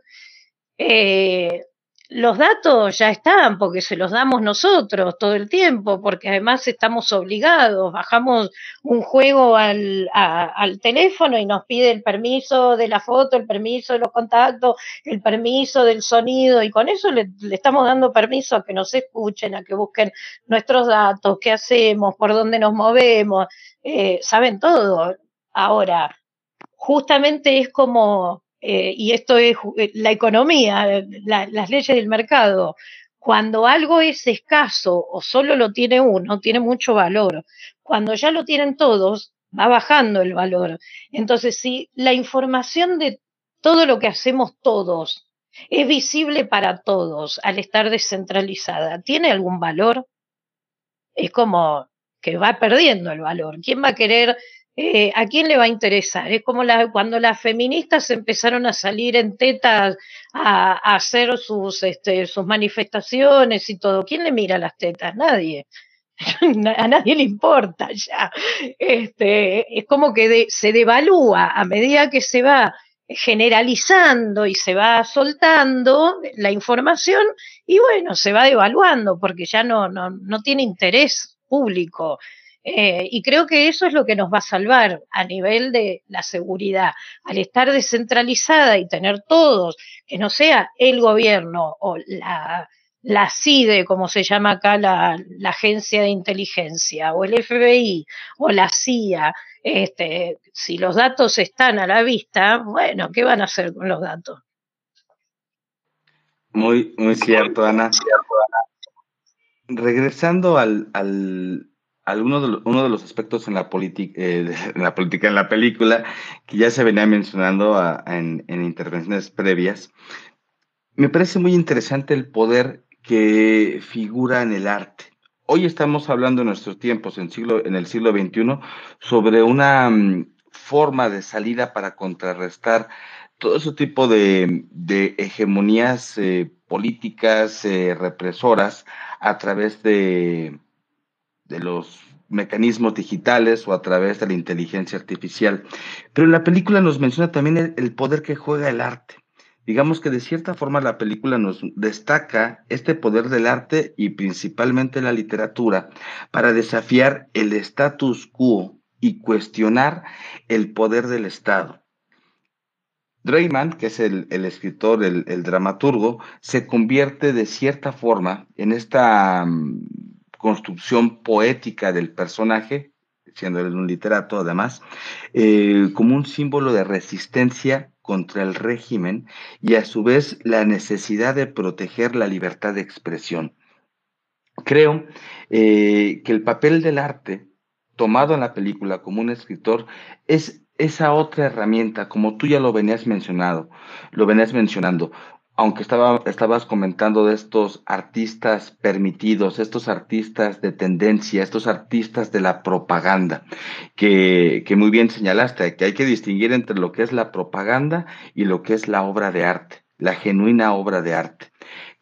los datos ya están, porque se los damos nosotros todo el tiempo, porque además estamos obligados, bajamos un juego al teléfono y nos pide el permiso de la foto, el permiso de los contactos, el permiso del sonido, y con eso le estamos dando permiso a que nos escuchen, a que busquen nuestros datos, qué hacemos, por dónde nos movemos, saben todo. Ahora, justamente es como... y esto es la economía, las leyes del mercado. Cuando algo es escaso o solo lo tiene uno, tiene mucho valor. Cuando ya lo tienen todos, va bajando el valor. Entonces, si la información de todo lo que hacemos todos es visible para todos al estar descentralizada, ¿tiene algún valor? Es como que va perdiendo el valor. ¿Quién va a querer...? ¿A quién le va a interesar? Es como cuando las feministas empezaron a salir en tetas a hacer sus manifestaciones y todo. ¿Quién le mira las tetas? Nadie. A nadie le importa ya. Es como que se devalúa a medida que se va generalizando y se va soltando la información, y bueno, se va devaluando porque ya no tiene interés público. Y creo que eso es lo que nos va a salvar a nivel de la seguridad. Al estar descentralizada y tener todos, que no sea el gobierno o la CIDE, como se llama acá la agencia de inteligencia, o el FBI, o la CIA, si los datos están a la vista, bueno, ¿qué van a hacer con los datos? Muy, muy cierto, Ana. Regresando uno de los aspectos en la política, en la película, que ya se venía mencionando en intervenciones previas, me parece muy interesante el poder que figura en el arte. Hoy estamos hablando en nuestros tiempos, en el siglo XXI, sobre una forma de salida para contrarrestar todo ese tipo de hegemonías políticas represoras a través de de los mecanismos digitales o a través de la inteligencia artificial. Pero en la película nos menciona también el poder que juega el arte. Digamos que de cierta forma la película nos destaca este poder del arte y principalmente la literatura para desafiar el status quo y cuestionar el poder del Estado. Dreyman, que es el escritor, el dramaturgo, se convierte de cierta forma en esta construcción poética del personaje, siendo él un literato además, como un símbolo de resistencia contra el régimen y a su vez la necesidad de proteger la libertad de expresión. Creo que el papel del arte, tomado en la película como un escritor, es esa otra herramienta, como tú ya lo venías mencionado, aunque estabas comentando de estos artistas permitidos, estos artistas de tendencia, estos artistas de la propaganda, que muy bien señalaste, que hay que distinguir entre lo que es la propaganda y lo que es la obra de arte, la genuina obra de arte.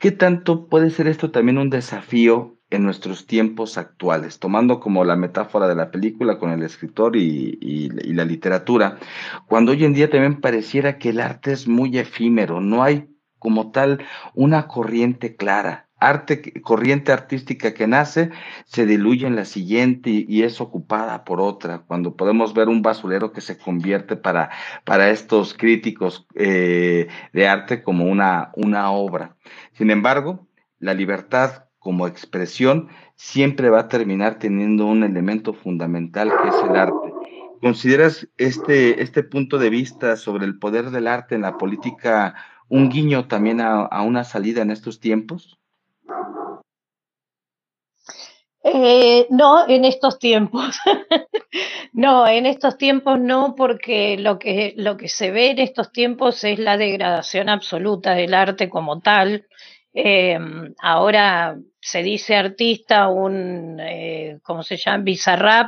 ¿Qué tanto puede ser esto también un desafío en nuestros tiempos actuales? Tomando como la metáfora de la película con el escritor y la literatura, cuando hoy en día también pareciera que el arte es muy efímero, no hay como tal una corriente clara, corriente artística que nace, se diluye en la siguiente y es ocupada por otra, cuando podemos ver un basurero que se convierte para estos críticos de arte como una obra. Sin embargo, la libertad como expresión siempre va a terminar teniendo un elemento fundamental que es el arte. ¿Consideras este punto de vista sobre el poder del arte en la política un guiño también a una salida en estos tiempos? No, en estos tiempos. No, en estos tiempos no, porque lo que se ve en estos tiempos es la degradación absoluta del arte como tal. Ahora se dice artista bizarrap,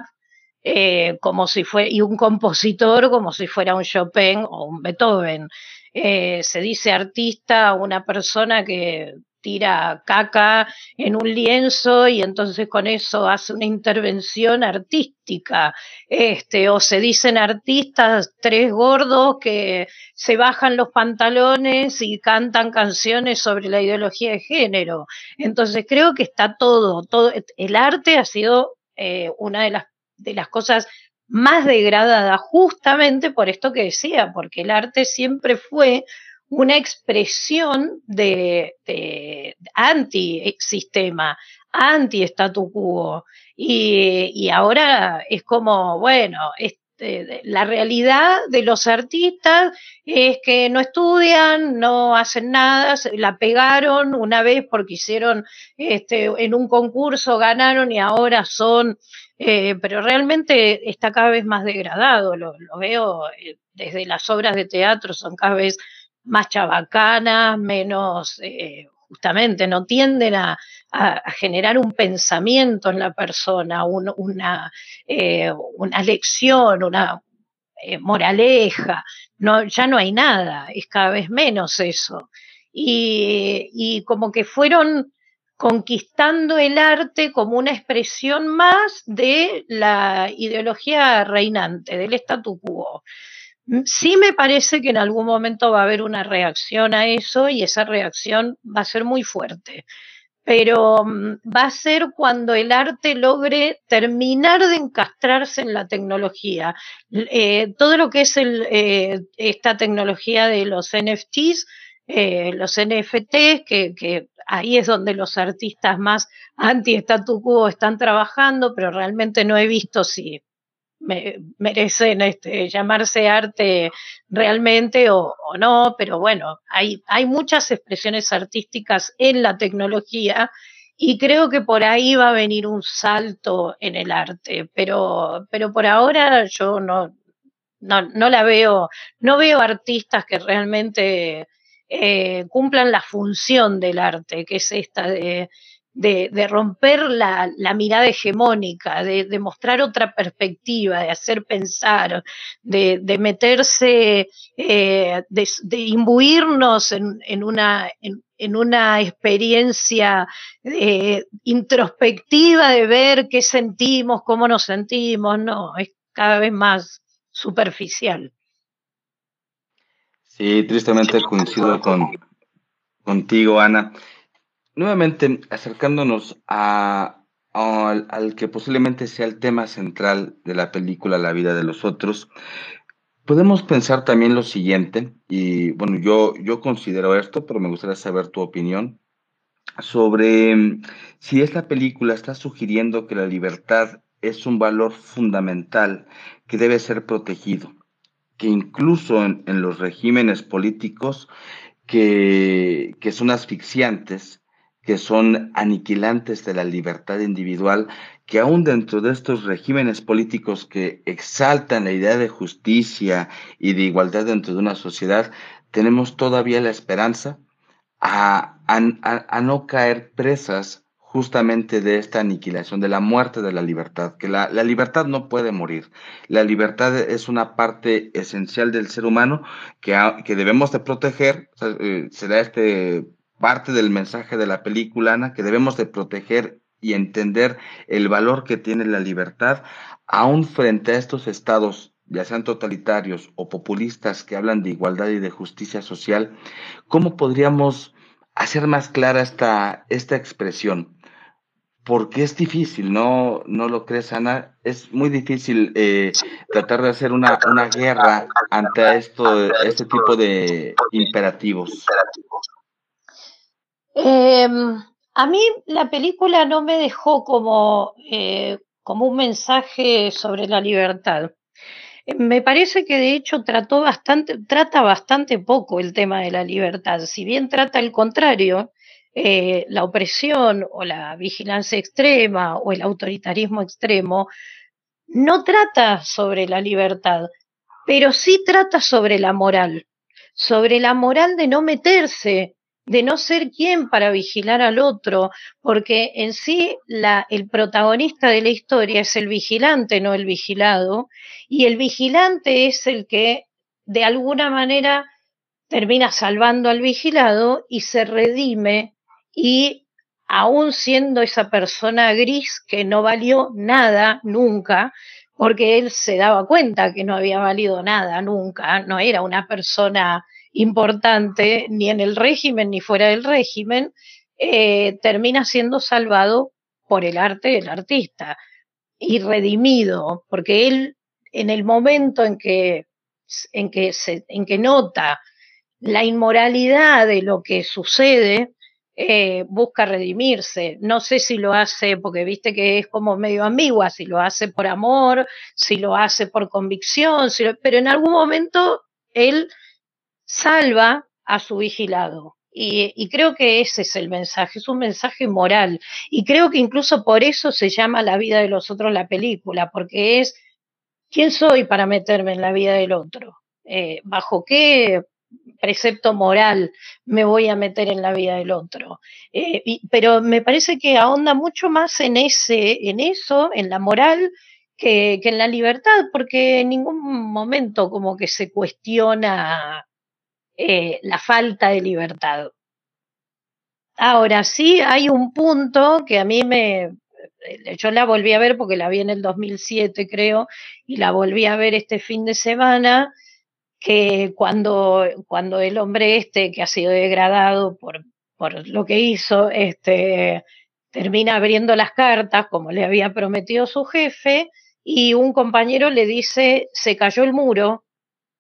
como si fuera, y un compositor como si fuera un Chopin o un Beethoven. Se dice artista a una persona que tira caca en un lienzo y entonces con eso hace una intervención artística, o se dicen artistas tres gordos que se bajan los pantalones y cantan canciones sobre la ideología de género. Entonces creo que está todo el arte ha sido una de las cosas más degradada justamente por esto que decía, porque el arte siempre fue una expresión de anti-sistema, anti-statu quo, y ahora es como, bueno, la realidad de los artistas es que no estudian, no hacen nada, la pegaron una vez porque hicieron, en un concurso ganaron y ahora son... pero realmente está cada vez más degradado, lo veo desde las obras de teatro, son cada vez más chabacanas, menos, justamente no tienden a generar un pensamiento en la persona, una lección, una moraleja, no, ya no hay nada, es cada vez menos eso, y como que fueron conquistando el arte como una expresión más de la ideología reinante, del statu quo. Sí me parece que en algún momento va a haber una reacción a eso y esa reacción va a ser muy fuerte, pero va a ser cuando el arte logre terminar de encastrarse en la tecnología. Todo lo que es esta tecnología de los NFTs, que ahí es donde los artistas más anti-statu quo están trabajando, pero realmente no he visto si merecen llamarse arte realmente o no, pero bueno, hay muchas expresiones artísticas en la tecnología y creo que por ahí va a venir un salto en el arte, pero por ahora yo no la veo, no veo artistas que realmente... cumplan la función del arte, que es esta de romper la mirada hegemónica, de mostrar otra perspectiva, de hacer pensar, de meterse, de imbuirnos en, en, una, en, en una experiencia introspectiva de ver qué sentimos, cómo nos sentimos, no, es cada vez más superficial. Sí, tristemente coincido contigo, Ana. Nuevamente, acercándonos al que posiblemente sea el tema central de la película La vida de los otros, podemos pensar también lo siguiente, y bueno, yo considero esto, pero me gustaría saber tu opinión, sobre si esta película está sugiriendo que la libertad es un valor fundamental que debe ser protegido, que incluso en los regímenes políticos que son asfixiantes, que son aniquilantes de la libertad individual, que aún dentro de estos regímenes políticos que exaltan la idea de justicia y de igualdad dentro de una sociedad, tenemos todavía la esperanza a no caer presas justamente de esta aniquilación, de la muerte de la libertad, que la libertad no puede morir. La libertad es una parte esencial del ser humano que debemos de proteger. O sea, será parte del mensaje de la película, Ana, que debemos de proteger y entender el valor que tiene la libertad, aún frente a estos estados, ya sean totalitarios o populistas, que hablan de igualdad y de justicia social. ¿Cómo podríamos hacer más clara esta expresión? Porque es difícil, ¿no lo crees, Ana? Es muy difícil tratar de hacer una guerra ante este tipo de imperativos. A mí la película no me dejó como un mensaje sobre la libertad. Me parece que de hecho trata bastante poco el tema de la libertad. Si bien trata el contrario, la opresión o la vigilancia extrema o el autoritarismo extremo, no trata sobre la libertad, pero sí trata sobre la moral de no meterse, de no ser quien para vigilar al otro, porque en sí el protagonista de la historia es el vigilante, no el vigilado, y el vigilante es el que de alguna manera termina salvando al vigilado y se redime, y aún siendo esa persona gris que no valió nada nunca, porque él se daba cuenta que no había valido nada nunca, no era una persona importante, ni en el régimen ni fuera del régimen, termina siendo salvado por el arte del artista y redimido, porque él en el momento en que nota la inmoralidad de lo que sucede, busca redimirse. No sé si lo hace, porque viste que es como medio ambigua, si lo hace por amor, si lo hace por convicción, pero en algún momento él salva a su vigilado, y creo que ese es el mensaje, es un mensaje moral, y creo que incluso por eso se llama La vida de los otros la película, porque es ¿quién soy para meterme en la vida del otro? ¿Bajo qué precepto moral me voy a meter en la vida del otro? Pero me parece que ahonda mucho más en eso, en la moral, que en la libertad, porque en ningún momento como que se cuestiona la falta de libertad. Ahora sí hay un punto que a mí yo la volví a ver porque la vi en el 2007 creo, y la volví a ver este fin de semana, que cuando el hombre que ha sido degradado por lo que hizo, termina abriendo las cartas como le había prometido su jefe, y un compañero le dice se cayó el muro,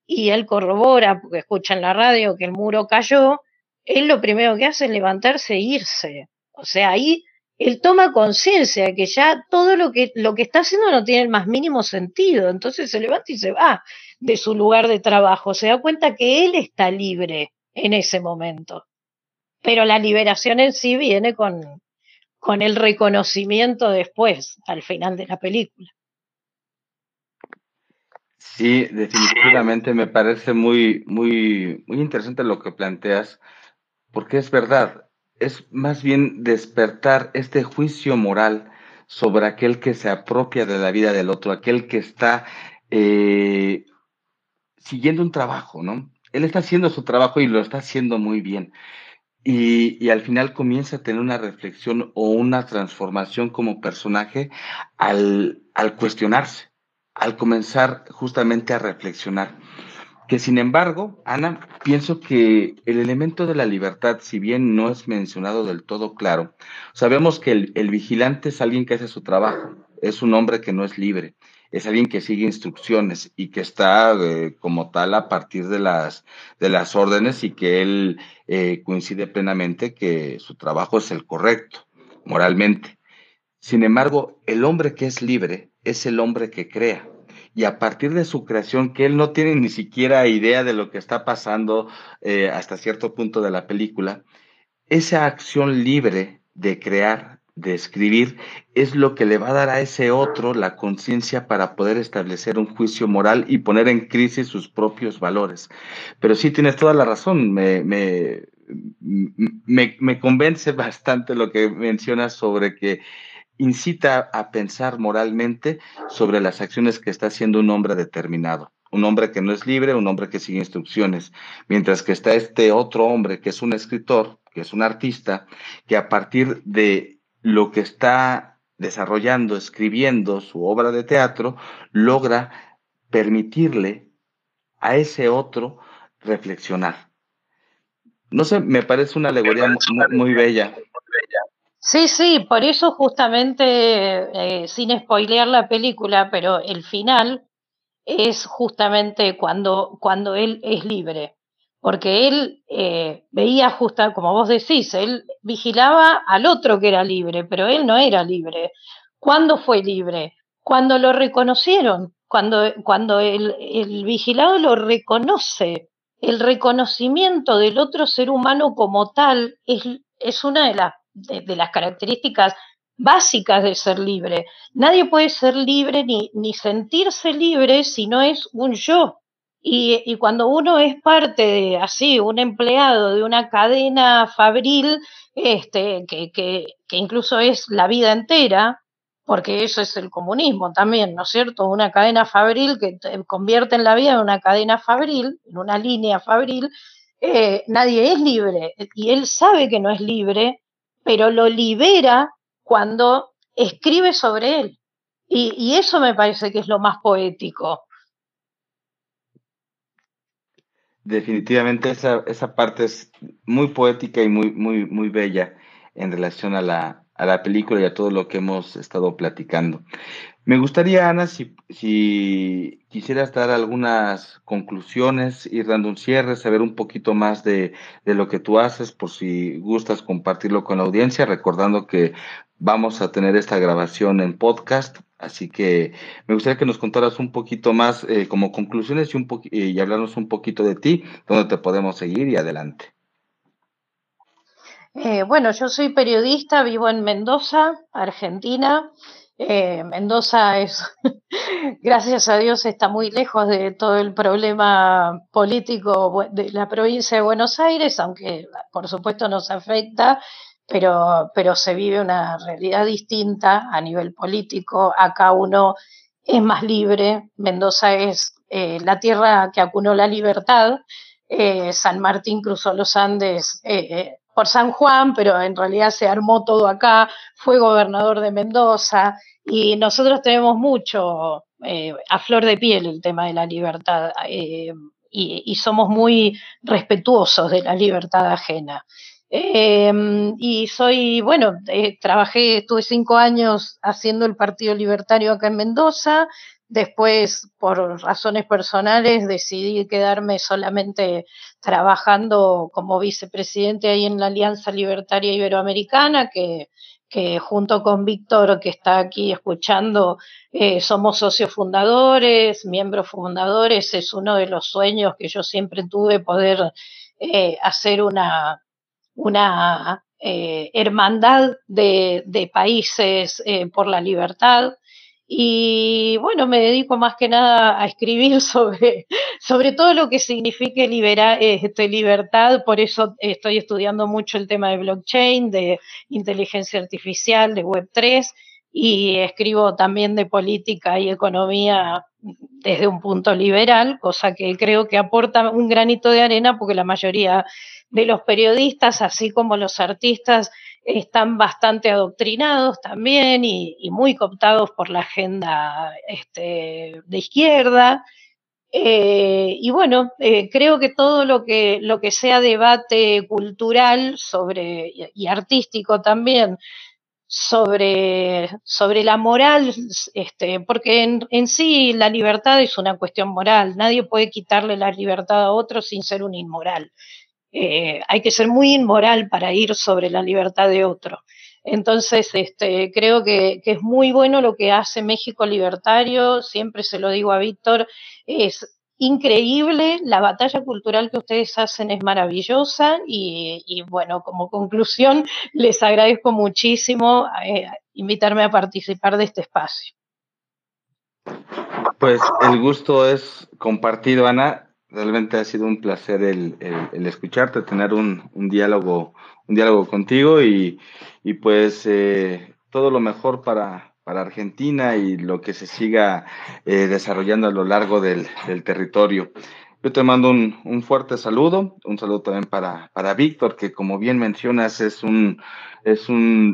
y él corrobora, porque escucha en la radio que el muro cayó, él lo primero que hace es levantarse e irse. O sea, ahí él toma conciencia de que ya todo lo que está haciendo no tiene el más mínimo sentido, entonces se levanta y se va de su lugar de trabajo. Se da cuenta que él está libre en ese momento. Pero la liberación en sí viene con el reconocimiento después, al final de la película. Sí, definitivamente me parece muy, muy, muy interesante lo que planteas, porque es verdad, es más bien despertar este juicio moral sobre aquel que se apropia de la vida del otro, aquel que está siguiendo un trabajo, ¿no? Él está haciendo su trabajo y lo está haciendo muy bien. Y al final comienza a tener una reflexión o una transformación como personaje al cuestionarse, al comenzar justamente a reflexionar. Que sin embargo, Ana, pienso que el elemento de la libertad, si bien no es mencionado del todo claro, sabemos que el vigilante es alguien que hace su trabajo, es un hombre que no es libre, es alguien que sigue instrucciones y que está como tal a partir de las órdenes y que él coincide plenamente que su trabajo es el correcto, moralmente. Sin embargo, el hombre que es libre es el hombre que crea. Y a partir de su creación, que él no tiene ni siquiera idea de lo que está pasando hasta cierto punto de la película, esa acción libre de crear, de escribir, es lo que le va a dar a ese otro la conciencia para poder establecer un juicio moral y poner en crisis sus propios valores. Pero sí tienes toda la razón, me convence bastante lo que mencionas sobre que incita a pensar moralmente sobre las acciones que está haciendo un hombre determinado. Un hombre que no es libre, un hombre que sigue instrucciones, mientras que está este otro hombre que es un escritor, que es un artista, que a partir de lo que está desarrollando, escribiendo su obra de teatro, logra permitirle a ese otro reflexionar. No sé, me parece una alegoría muy bella. Sí, sí, por eso justamente, sin spoilear la película, pero el final es justamente cuando él es libre. Porque él veía justo, como vos decís, él vigilaba al otro que era libre, pero él no era libre. ¿Cuándo fue libre? Cuando lo reconocieron, cuando el vigilado lo reconoce. El reconocimiento del otro ser humano como tal es una de las características básicas de ser libre. Nadie puede ser libre ni sentirse libre si no es un yo. Y cuando uno es parte de, así, un empleado de una cadena fabril, que incluso es la vida entera, porque eso es el comunismo también, ¿no es cierto? Una cadena fabril que convierte en la vida en una cadena fabril, en una línea fabril, nadie es libre. Y él sabe que no es libre, pero lo libera cuando escribe sobre él. Y eso me parece que es lo más poético. Definitivamente esa parte es muy poética y muy bella en relación a la película y a todo lo que hemos estado platicando. Me gustaría, Ana, si quisieras dar algunas conclusiones, ir dando un cierre, saber un poquito más de lo que tú haces, por si gustas compartirlo con la audiencia, recordando que vamos a tener esta grabación en podcast. Así que me gustaría que nos contaras un poquito más como conclusiones y hablarnos un poquito de ti, dónde te podemos seguir y adelante. Bueno, yo soy periodista, vivo en Mendoza, Argentina. Mendoza es, gracias a Dios, está muy lejos de todo el problema político de la provincia de Buenos Aires, aunque por supuesto nos afecta. Pero se vive una realidad distinta a nivel político. Acá uno es más libre. Mendoza es la tierra que acunó la libertad. San Martín cruzó los Andes por San Juan, pero en realidad se armó todo acá. Fue gobernador de Mendoza y nosotros tenemos mucho a flor de piel el tema de la libertad y somos muy respetuosos de la libertad ajena. Y soy, bueno, estuve 5 años haciendo el Partido Libertario acá en Mendoza, después por razones personales decidí quedarme solamente trabajando como vicepresidente ahí en la Alianza Libertaria Iberoamericana, que junto con Víctor, que está aquí escuchando, somos socios fundadores, miembros fundadores. Es uno de los sueños que yo siempre tuve, poder hacer una hermandad de países por la libertad. Y bueno, me dedico más que nada a escribir sobre todo lo que signifique libertad. Por eso estoy estudiando mucho el tema de blockchain, de inteligencia artificial, de Web3, y escribo también de política y economía desde un punto liberal, cosa que creo que aporta un granito de arena porque la mayoría de los periodistas, así como los artistas, están bastante adoctrinados también y muy cooptados por la agenda de izquierda. Y bueno, creo que todo lo que sea debate cultural sobre y artístico también, sobre la moral, porque en sí la libertad es una cuestión moral, nadie puede quitarle la libertad a otro sin ser un inmoral. Hay que ser muy inmoral para ir sobre la libertad de otro. Entonces, creo que es muy bueno lo que hace México Libertario, siempre se lo digo a Víctor, es increíble, la batalla cultural que ustedes hacen es maravillosa y bueno, como conclusión, les agradezco muchísimo invitarme a participar de este espacio. Pues el gusto es compartido, Ana. Realmente ha sido un placer el escucharte, tener un diálogo contigo y pues todo lo mejor para Argentina y lo que se siga desarrollando a lo largo del territorio. Yo te mando un fuerte saludo, un saludo también para Víctor, que como bien mencionas es un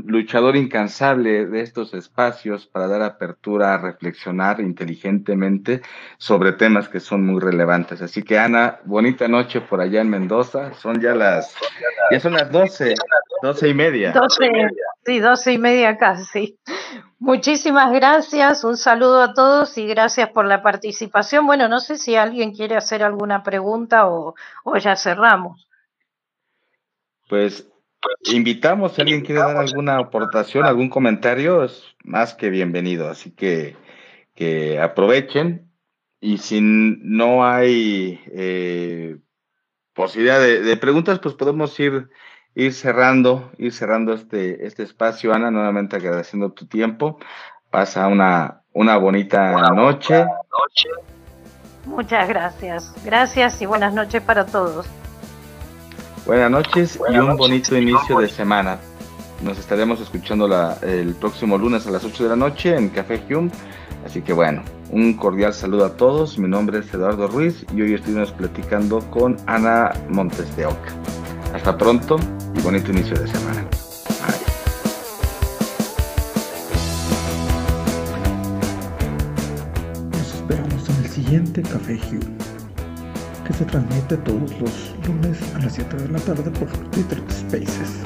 luchador incansable de estos espacios para dar apertura a reflexionar inteligentemente sobre temas que son muy relevantes. Así que Ana, bonita noche por allá en Mendoza, ya son las 12:30. 12:30 casi. Muchísimas gracias, un saludo a todos y gracias por la participación. Bueno, no sé si alguien quiere hacer alguna pregunta o ya cerramos. Pues invitamos, si alguien quiere dar alguna aportación, algún comentario, es más que bienvenido. Así que aprovechen y si no hay posibilidad de preguntas, pues podemos ir cerrando este espacio. Ana, nuevamente agradeciendo tu tiempo. Pasa una bonita noche. Muchas gracias. Gracias y buenas noches para todos. Buenas noches y un bonito inicio de semana. Nos estaremos escuchando el próximo lunes a las 8 de la noche en Café Hume. Así que bueno, un cordial saludo a todos. Mi nombre es Eduardo Ruiz y hoy estuvimos platicando con Ana Montes de Oca. Hasta pronto y bonito inicio de semana. Bye. Nos esperamos en el siguiente Café Hume, que se transmite todos los lunes a las 7 de la tarde por Twitter Spaces.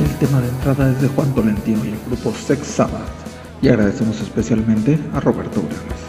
El tema de entrada es de Juan Tolentino y el grupo Sex Sabbath, y agradecemos especialmente a Roberto Uranes.